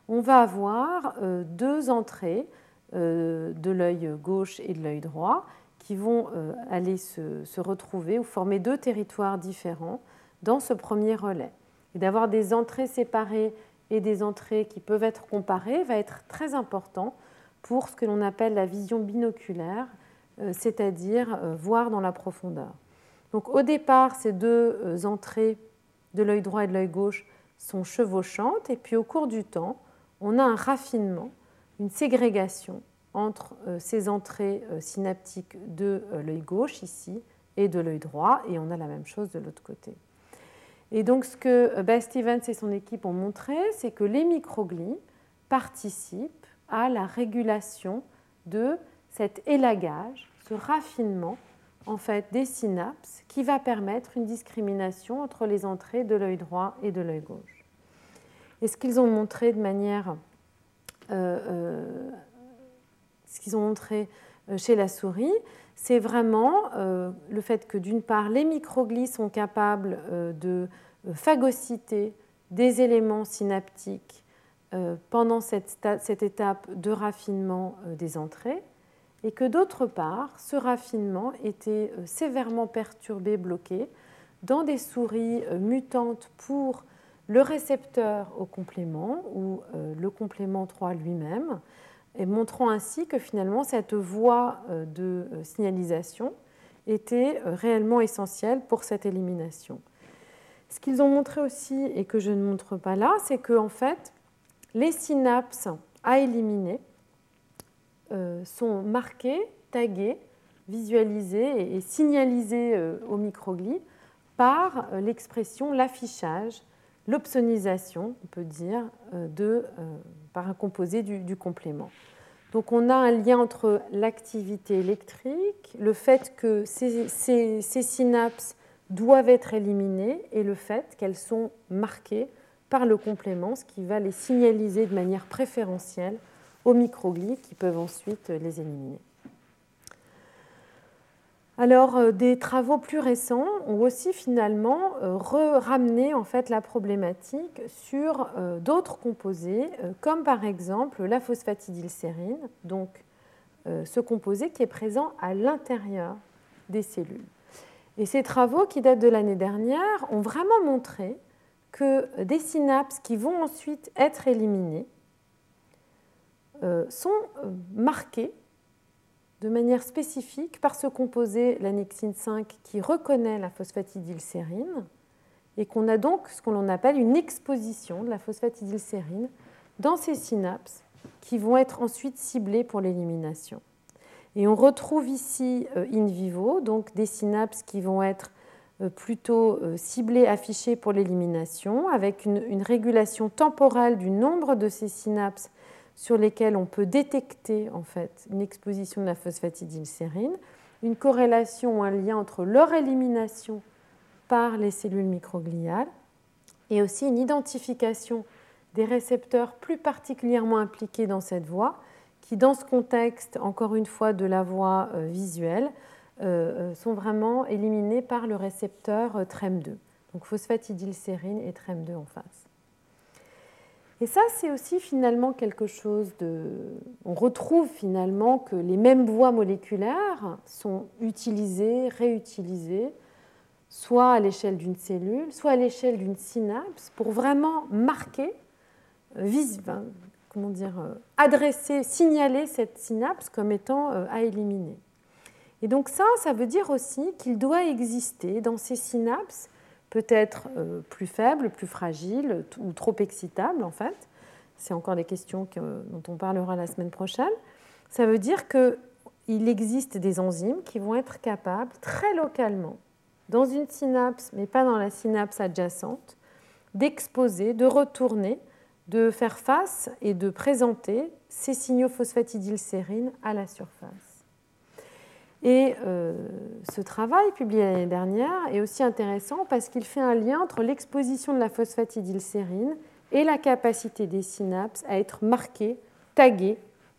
on va avoir deux entrées de l'œil gauche et de l'œil droit qui vont aller se retrouver ou former deux territoires différents dans ce premier relais. Et d'avoir des entrées séparées et des entrées qui peuvent être comparées va être très important pour ce que l'on appelle la vision binoculaire, c'est-à-dire voir dans la profondeur. Donc au départ, ces deux entrées de l'œil droit et de l'œil gauche sont chevauchantes et puis au cours du temps, on a un raffinement, une ségrégation entre ces entrées synaptiques de l'œil gauche ici et de l'œil droit et on a la même chose de l'autre côté. Et donc ce que Beth Stevens et son équipe ont montré, c'est que les microglies participent à la régulation de cet élagage, ce raffinement en fait, des synapses qui va permettre une discrimination entre les entrées de l'œil droit et de l'œil gauche. Et ce qu'ils ont montré de manière, euh, euh, ce qu'ils ont montré chez la souris, c'est vraiment euh, le fait que d'une part, les microglies sont capables euh, de phagocyter des éléments synaptiques euh, pendant cette, cette étape de raffinement euh, des entrées, et que d'autre part, ce raffinement était sévèrement perturbé, bloqué, dans des souris mutantes pour le récepteur au complément ou le complément trois lui-même, et montrant ainsi que finalement cette voie de signalisation était réellement essentielle pour cette élimination. Ce qu'ils ont montré aussi, et que je ne montre pas là, c'est que en fait, les synapses à éliminer sont marqués, tagués, visualisés et signalisés aux microglies par l'expression, l'affichage, l'opsonisation, on peut dire, de, par un composé du, du complément. Donc on a un lien entre l'activité électrique, le fait que ces, ces, ces synapses doivent être éliminées et le fait qu'elles sont marquées par le complément, ce qui va les signaliser de manière préférentielle aux microglies qui peuvent ensuite les éliminer. Alors, des travaux plus récents ont aussi finalement ramené en fait la problématique sur d'autres composés, comme par exemple la phosphatidylsérine, donc ce composé qui est présent à l'intérieur des cellules. Et ces travaux qui datent de l'année dernière ont vraiment montré que des synapses qui vont ensuite être éliminées sont marqués de manière spécifique par ce composé, l'annexine cinq, qui reconnaît la phosphatidylsérine et qu'on a donc ce qu'on appelle une exposition de la phosphatidylsérine dans ces synapses qui vont être ensuite ciblées pour l'élimination. Et on retrouve ici in vivo donc des synapses qui vont être plutôt ciblées, affichées pour l'élimination, avec une, une régulation temporelle du nombre de ces synapses sur lesquelles on peut détecter en fait une exposition de la phosphatidylsérine, une corrélation ou un lien entre leur élimination par les cellules microgliales et aussi une identification des récepteurs plus particulièrement impliqués dans cette voie qui, dans ce contexte, encore une fois, de la voie visuelle, euh, sont vraiment éliminés par le récepteur T R E M deux, donc phosphatidylsérine et T R E M deux en face. Et ça, c'est aussi finalement quelque chose de... On retrouve finalement que les mêmes voies moléculaires sont utilisées, réutilisées, soit à l'échelle d'une cellule, soit à l'échelle d'une synapse, pour vraiment marquer, vis... enfin, comment dire, adresser, signaler cette synapse comme étant à éliminer. Et donc ça, ça veut dire aussi qu'il doit exister dans ces synapses peut-être plus faible, plus fragile ou trop excitable en fait. C'est encore des questions dont on parlera la semaine prochaine. Ça veut dire qu'il existe des enzymes qui vont être capables très localement, dans une synapse mais pas dans la synapse adjacente, d'exposer, de retourner, de faire face et de présenter ces signaux phosphatidylsérine à la surface. Et euh, ce travail, publié l'année dernière, est aussi intéressant parce qu'il fait un lien entre l'exposition de la phosphatidylsérine et la capacité des synapses à être marquées, taguées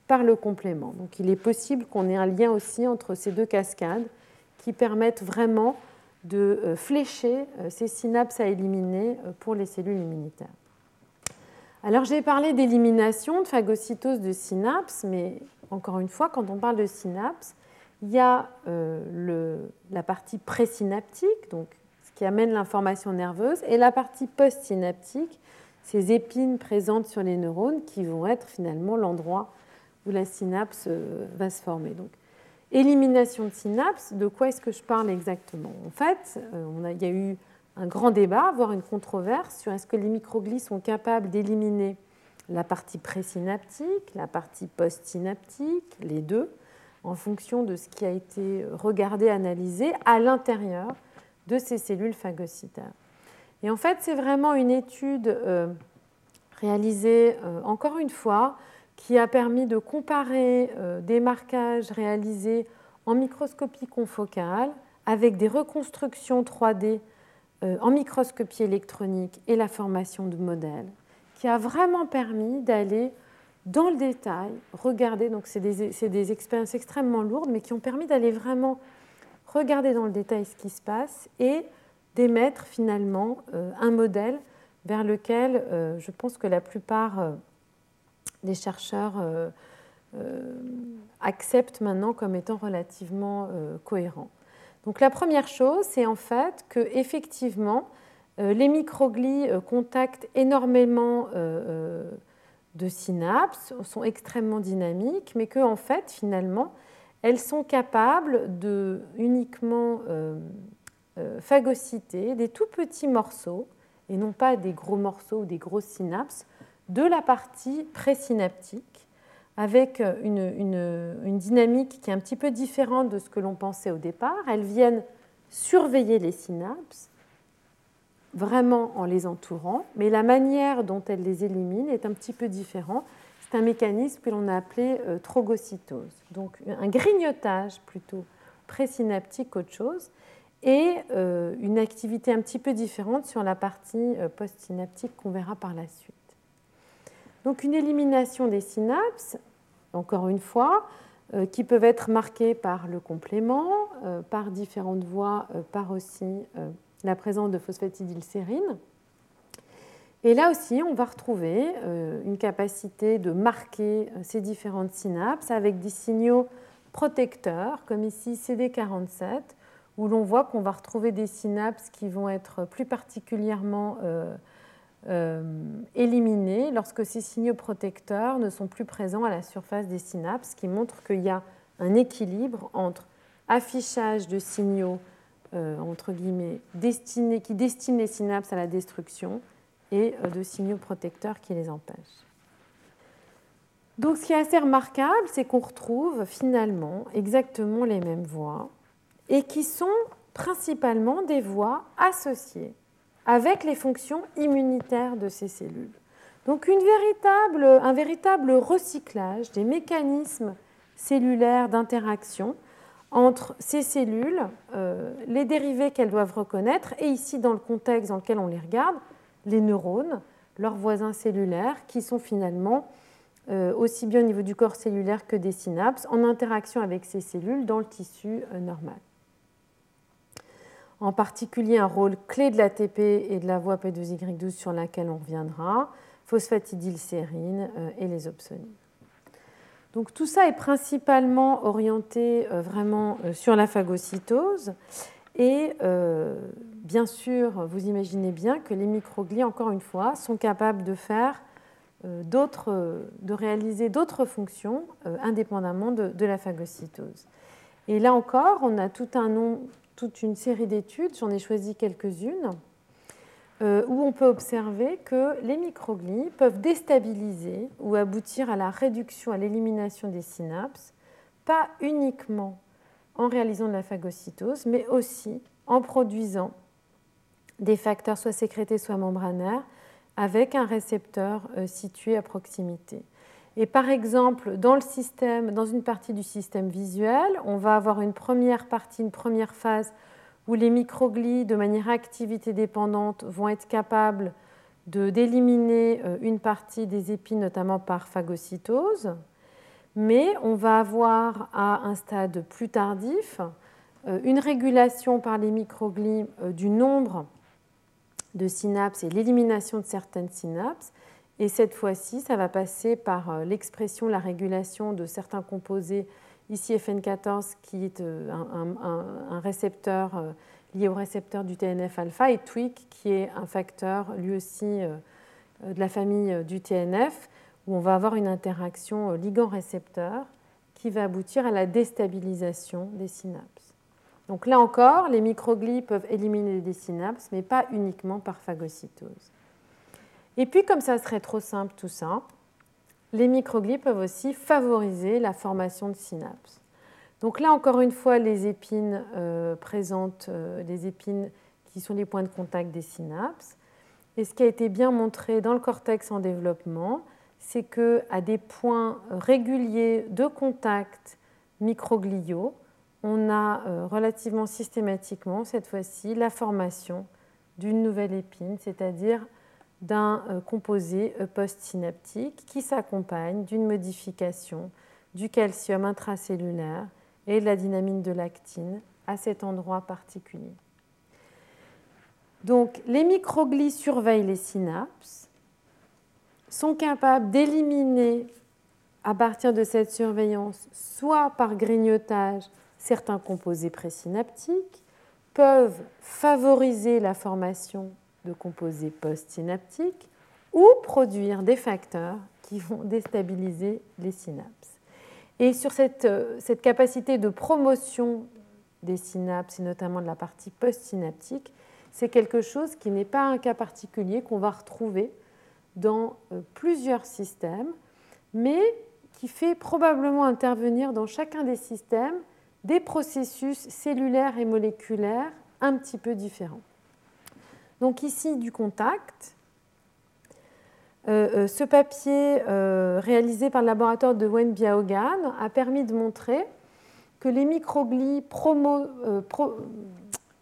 par le complément. Donc il est possible qu'on ait un lien aussi entre ces deux cascades qui permettent vraiment de flécher ces synapses à éliminer pour les cellules immunitaires. Alors j'ai parlé d'élimination, de phagocytose de synapses, mais encore une fois, quand on parle de synapses, il y a euh, le, la partie présynaptique, donc ce qui amène l'information nerveuse, et la partie postsynaptique, ces épines présentes sur les neurones qui vont être finalement l'endroit où la synapse euh, va se former. Donc, élimination de synapse, de quoi est-ce que je parle exactement ? En fait, euh, on a, il y a eu un grand débat, voire une controverse, sur est-ce que les microglies sont capables d'éliminer la partie présynaptique, la partie postsynaptique, les deux, en fonction de ce qui a été regardé, analysé à l'intérieur de ces cellules phagocytaires. Et en fait, c'est vraiment une étude euh, réalisée, euh, encore une fois, qui a permis de comparer euh, des marquages réalisés en microscopie confocale avec des reconstructions trois D euh, en microscopie électronique et la formation de modèles, qui a vraiment permis d'aller dans le détail, regardez, donc c'est des, c'est des expériences extrêmement lourdes, mais qui ont permis d'aller vraiment regarder dans le détail ce qui se passe et d'émettre finalement euh, un modèle vers lequel euh, je pense que la plupart euh, des chercheurs euh, euh, acceptent maintenant comme étant relativement euh, cohérent. Donc la première chose, c'est en fait qu'effectivement, euh, les microglies euh, contactent énormément... Euh, euh, de synapses sont extrêmement dynamiques, mais que en fait, finalement, elles sont capables de uniquement euh, euh, phagocyter des tout petits morceaux, et non pas des gros morceaux ou des grosses synapses, de la partie présynaptique, avec une, une, une dynamique qui est un petit peu différente de ce que l'on pensait au départ. Elles viennent surveiller les synapses, vraiment en les entourant, mais la manière dont elle les élimine est un petit peu différente. C'est un mécanisme que l'on a appelé euh, trogocytose, donc un grignotage plutôt présynaptique qu'autre chose, et euh, une activité un petit peu différente sur la partie euh, postsynaptique qu'on verra par la suite. Donc une élimination des synapses, encore une fois, euh, qui peuvent être marquées par le complément, euh, par différentes voies, euh, par aussi... Euh, la présence de phosphatidylsérine. Et là aussi, on va retrouver une capacité de marquer ces différentes synapses avec des signaux protecteurs, comme ici C D quarante-sept, où l'on voit qu'on va retrouver des synapses qui vont être plus particulièrement euh, euh, éliminées lorsque ces signaux protecteurs ne sont plus présents à la surface des synapses, ce qui montre qu'il y a un équilibre entre affichage de signaux Euh, entre guillemets, destinés, qui destinent les synapses à la destruction et euh, de signaux protecteurs qui les empêchent. Donc, ce qui est assez remarquable, c'est qu'on retrouve finalement exactement les mêmes voies et qui sont principalement des voies associées avec les fonctions immunitaires de ces cellules. Donc, une véritable, un véritable recyclage des mécanismes cellulaires d'interaction entre ces cellules, euh, les dérivés qu'elles doivent reconnaître, et ici, dans le contexte dans lequel on les regarde, les neurones, leurs voisins cellulaires, qui sont finalement euh, aussi bien au niveau du corps cellulaire que des synapses, en interaction avec ces cellules dans le tissu euh, normal. En particulier, un rôle clé de l'A T P et de la voie P deux Y douze sur laquelle on reviendra, phosphatidylsérine euh, et les opsonines. Donc, tout ça est principalement orienté euh, vraiment euh, sur la phagocytose. Et euh, bien sûr, vous imaginez bien que les microglies, encore une fois, sont capables de, faire, euh, d'autres, euh, de réaliser d'autres fonctions euh, indépendamment de, de la phagocytose. Et là encore, on a tout un nom, toute une série d'études, j'en ai choisi quelques-unes, euh, où on peut observer que les microglies peuvent déstabiliser ou aboutir à la réduction, à l'élimination des synapses, pas uniquement en réalisant de la phagocytose, mais aussi en produisant des facteurs soit sécrétés, soit membranaires, avec un récepteur euh, situé à proximité. Et par exemple, dans, le système, dans une partie du système visuel, on va avoir une première partie, une première phase, où les microglies, de manière activité dépendante, vont être capables de, d'éliminer une partie des épines, notamment par phagocytose. Mais on va avoir, à un stade plus tardif, une régulation par les microglies du nombre de synapses et l'élimination de certaines synapses. Et cette fois-ci, ça va passer par l'expression, la régulation de certains composés, ici F N quatorze, qui est un, un, un récepteur lié au récepteur du T N F alpha, et T W I C, qui est un facteur, lui aussi, de la famille du T N F, où on va avoir une interaction ligand-récepteur qui va aboutir à la déstabilisation des synapses. Donc là encore, les microglies peuvent éliminer des synapses, mais pas uniquement par phagocytose. Et puis, comme ça serait trop simple tout ça, les microglies peuvent aussi favoriser la formation de synapses. Donc là, encore une fois, les épines euh, présentent euh, les épines qui sont les points de contact des synapses. Et ce qui a été bien montré dans le cortex en développement, c'est qu'à des points réguliers de contact microgliaux, on a euh, relativement systématiquement, cette fois-ci, la formation d'une nouvelle épine, c'est-à-dire d'un composé postsynaptique qui s'accompagne d'une modification du calcium intracellulaire et de la dynamine de l'actine à cet endroit particulier. Donc, les microglies surveillent les synapses, sont capables d'éliminer à partir de cette surveillance, soit par grignotage, certains composés présynaptiques, peuvent favoriser la formation de composés postsynaptiques ou produire des facteurs qui vont déstabiliser les synapses. Et sur cette, cette capacité de promotion des synapses, et notamment de la partie postsynaptique, c'est quelque chose qui n'est pas un cas particulier qu'on va retrouver dans plusieurs systèmes, mais qui fait probablement intervenir dans chacun des systèmes des processus cellulaires et moléculaires un petit peu différents. Donc ici, du contact. Euh, ce papier euh, réalisé par le laboratoire de Wen Biaogan a permis de montrer que les microglies promo, euh, pro,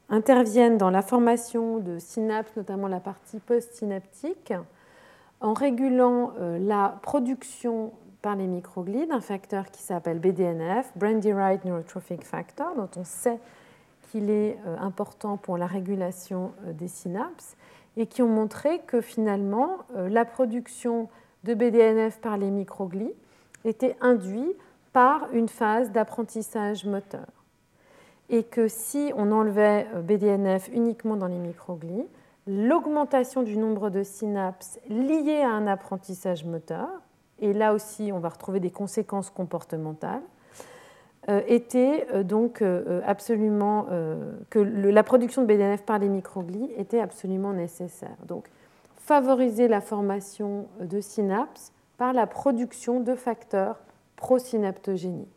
interviennent dans la formation de synapses, notamment la partie postsynaptique, en régulant euh, la production par les microglies d'un facteur qui s'appelle B D N F, Brain-Derived Neurotrophic Factor, dont on sait qu'il est important pour la régulation des synapses et qui ont montré que finalement la production de B D N F par les microglies était induite par une phase d'apprentissage moteur et que si on enlevait B D N F uniquement dans les microglies, l'augmentation du nombre de synapses liées à un apprentissage moteur, et là aussi on va retrouver des conséquences comportementales, était donc absolument que la production de B D N F par les microglies était absolument nécessaire. Donc, favoriser la formation de synapses par la production de facteurs prosynaptogéniques.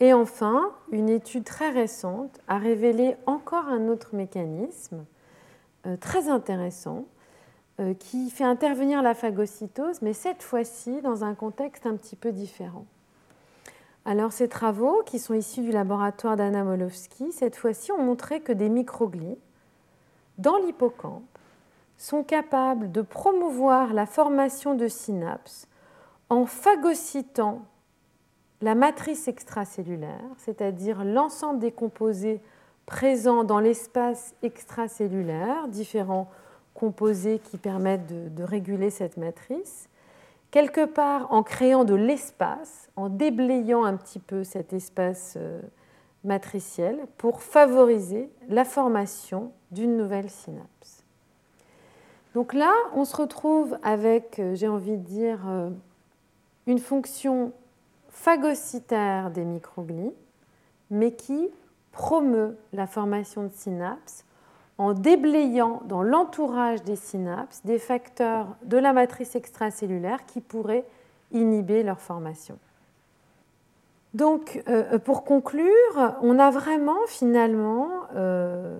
Et enfin, une étude très récente a révélé encore un autre mécanisme euh, très intéressant euh, qui fait intervenir la phagocytose, mais cette fois-ci dans un contexte un petit peu différent. Alors, ces travaux, qui sont issus du laboratoire d'Anna Molowski, cette fois-ci ont montré que des microglies dans l'hippocampe sont capables de promouvoir la formation de synapses en phagocytant la matrice extracellulaire, c'est-à-dire l'ensemble des composés présents dans l'espace extracellulaire, différents composés qui permettent de, de réguler cette matrice, quelque part en créant de l'espace, en déblayant un petit peu cet espace euh, matriciel pour favoriser la formation d'une nouvelle synapse. Donc là, on se retrouve avec, j'ai envie de dire, euh, une fonction phagocytaire des microglies, mais qui promeut la formation de synapses en déblayant dans l'entourage des synapses des facteurs de la matrice extracellulaire qui pourraient inhiber leur formation. Donc, euh, pour conclure, on a vraiment finalement euh,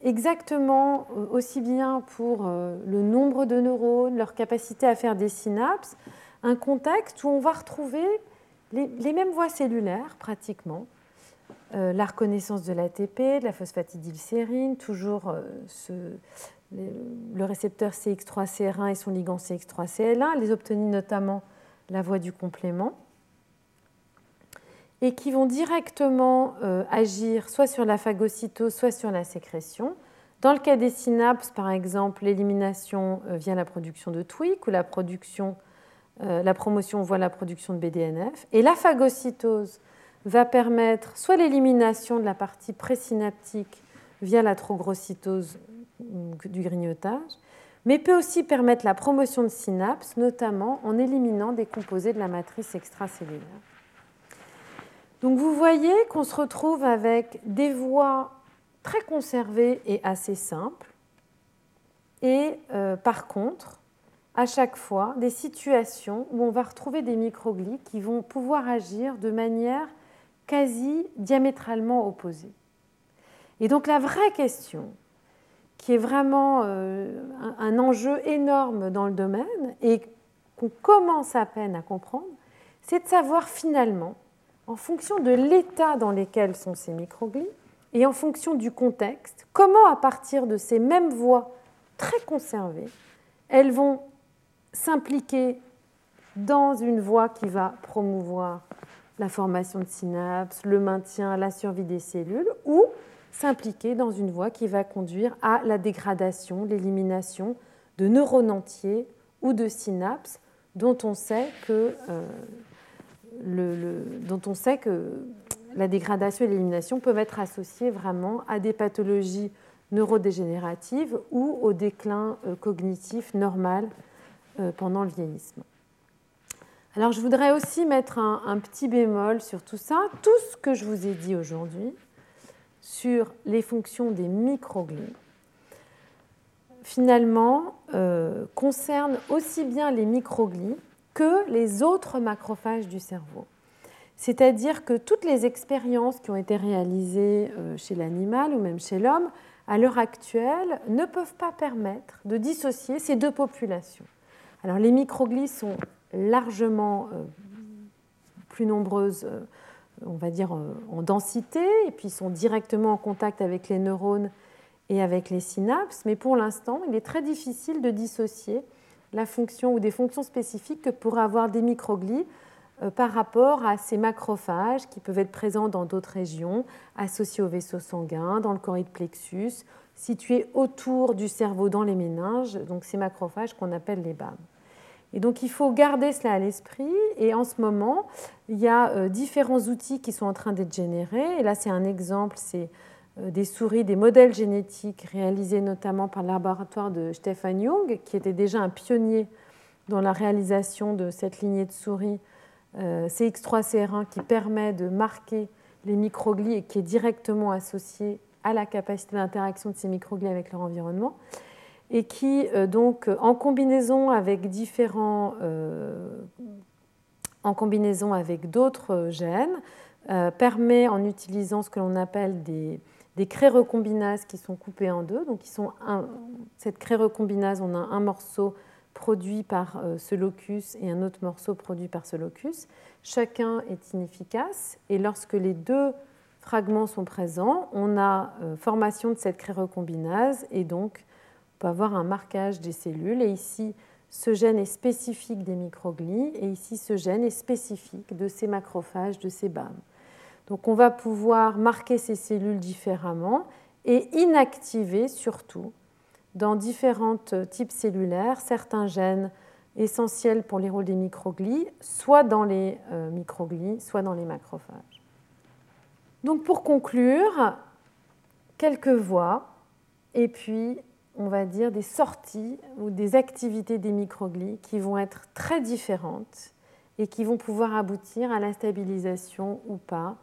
exactement aussi bien pour euh, le nombre de neurones, leur capacité à faire des synapses, un contexte où on va retrouver les, les mêmes voies cellulaires pratiquement, euh, la reconnaissance de l'A T P, de la phosphatidylsérine, toujours euh, ce, les, le récepteur C X trois C R un et son ligand C X trois C L un, les obtenus notamment la voie du complément, et qui vont directement euh, agir soit sur la phagocytose, soit sur la sécrétion. Dans le cas des synapses, par exemple, l'élimination euh, via la production de T W I C ou la production la promotion voit la production de B D N F. Et la phagocytose va permettre soit l'élimination de la partie présynaptique via la trogrocytose du grignotage, mais peut aussi permettre la promotion de synapses, notamment en éliminant des composés de la matrice extracellulaire. Donc vous voyez qu'on se retrouve avec des voies très conservées et assez simples. Et euh, par contre, à chaque fois, des situations où on va retrouver des microglies qui vont pouvoir agir de manière quasi diamétralement opposée. Et donc la vraie question, qui est vraiment euh, un enjeu énorme dans le domaine et qu'on commence à peine à comprendre, c'est de savoir finalement, en fonction de l'état dans lequel sont ces microglies et en fonction du contexte, comment à partir de ces mêmes voies très conservées, elles vont s'impliquer dans une voie qui va promouvoir la formation de synapses, le maintien, la survie des cellules, ou s'impliquer dans une voie qui va conduire à la dégradation, l'élimination de neurones entiers ou de synapses dont on sait que, euh, le, le, dont on sait que la dégradation et l'élimination peuvent être associées vraiment à des pathologies neurodégénératives ou au déclin euh, cognitif normal pendant le vieillissement. Alors, je voudrais aussi mettre un, un petit bémol sur tout ça. Tout ce que je vous ai dit aujourd'hui sur les fonctions des microglies, finalement, euh, concerne aussi bien les microglies que les autres macrophages du cerveau. C'est-à-dire que toutes les expériences qui ont été réalisées chez l'animal ou même chez l'homme, à l'heure actuelle, ne peuvent pas permettre de dissocier ces deux populations. Alors, les microglies sont largement euh, plus nombreuses, euh, on va dire, euh, en densité, et puis sont directement en contact avec les neurones et avec les synapses. Mais pour l'instant, il est très difficile de dissocier la fonction ou des fonctions spécifiques que pourraient avoir des microglies euh, par rapport à ces macrophages qui peuvent être présents dans d'autres régions, associés au vaisseau sanguin, dans le choroïde plexus, situés autour du cerveau dans les méninges, donc ces macrophages qu'on appelle les B A M. Et donc il faut garder cela à l'esprit, et en ce moment, il y a euh, différents outils qui sont en train d'être générés, et là c'est un exemple, c'est euh, des souris, des modèles génétiques réalisés notamment par le laboratoire de Stefan Jung, qui était déjà un pionnier dans la réalisation de cette lignée de souris euh, C X trois C R un qui permet de marquer les microglies et qui est directement associée à la capacité d'interaction de ces microglies avec leur environnement. et qui, euh, donc, en combinaison avec différents, euh, en combinaison avec d'autres gènes, euh, permet, en utilisant ce que l'on appelle des, des craies recombinases qui sont coupées en deux. Donc, ils sont un, cette craie recombinase, on a un morceau produit par ce locus et un autre morceau produit par ce locus. Chacun est inefficace et lorsque les deux fragments sont présents, on a formation de cette craie recombinase et donc on peut avoir un marquage des cellules. Et ici, ce gène est spécifique des microglies et ici, ce gène est spécifique de ces macrophages, de ces B A M. Donc, on va pouvoir marquer ces cellules différemment et inactiver surtout dans différents types cellulaires, certains gènes essentiels pour les rôles des microglies, soit dans les euh, microglies, soit dans les macrophages. Donc pour conclure, quelques voies, et puis on va dire des sorties ou des activités des microglies qui vont être très différentes et qui vont pouvoir aboutir à la stabilisation ou pas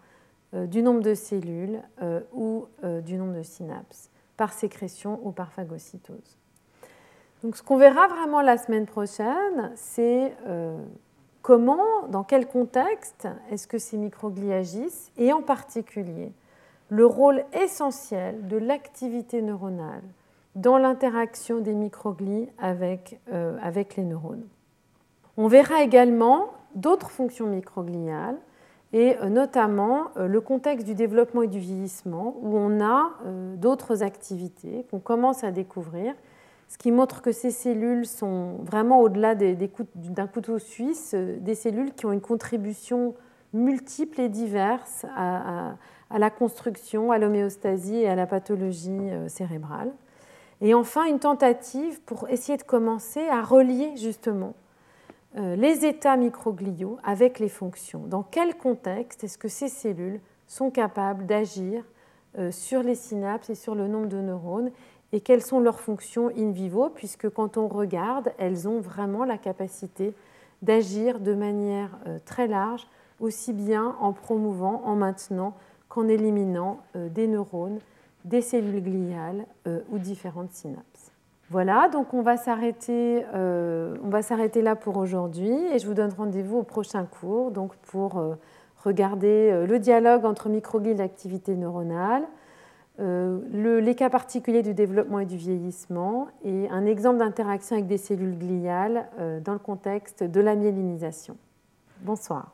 euh, du nombre de cellules euh, ou euh, du nombre de synapses, par sécrétion ou par phagocytose. Donc, ce qu'on verra vraiment la semaine prochaine, c'est euh, comment, dans quel contexte est-ce que ces microglies agissent, et en particulier le rôle essentiel de l'activité neuronale dans l'interaction des microglies avec, euh, avec les neurones. On verra également d'autres fonctions microgliales, et notamment le contexte du développement et du vieillissement, où on a d'autres activités qu'on commence à découvrir, ce qui montre que ces cellules sont vraiment au-delà des, des, d'un couteau suisse, des cellules qui ont une contribution multiple et diverse à, à, à la construction, à l'homéostasie et à la pathologie cérébrale. Et enfin, une tentative pour essayer de commencer à relier justement les états microgliaux avec les fonctions. Dans quel contexte est-ce que ces cellules sont capables d'agir sur les synapses et sur le nombre de neurones et quelles sont leurs fonctions in vivo, puisque quand on regarde, elles ont vraiment la capacité d'agir de manière très large, aussi bien en promouvant, en maintenant qu'en éliminant des neurones, des cellules gliales ou différentes synapses. Voilà, donc on va s'arrêter, euh, on va s'arrêter là pour aujourd'hui et je vous donne rendez-vous au prochain cours donc pour euh, regarder euh, le dialogue entre microglies et l'activité neuronale, euh, le, les cas particuliers du développement et du vieillissement et un exemple d'interaction avec des cellules gliales euh, dans le contexte de la myélinisation. Bonsoir.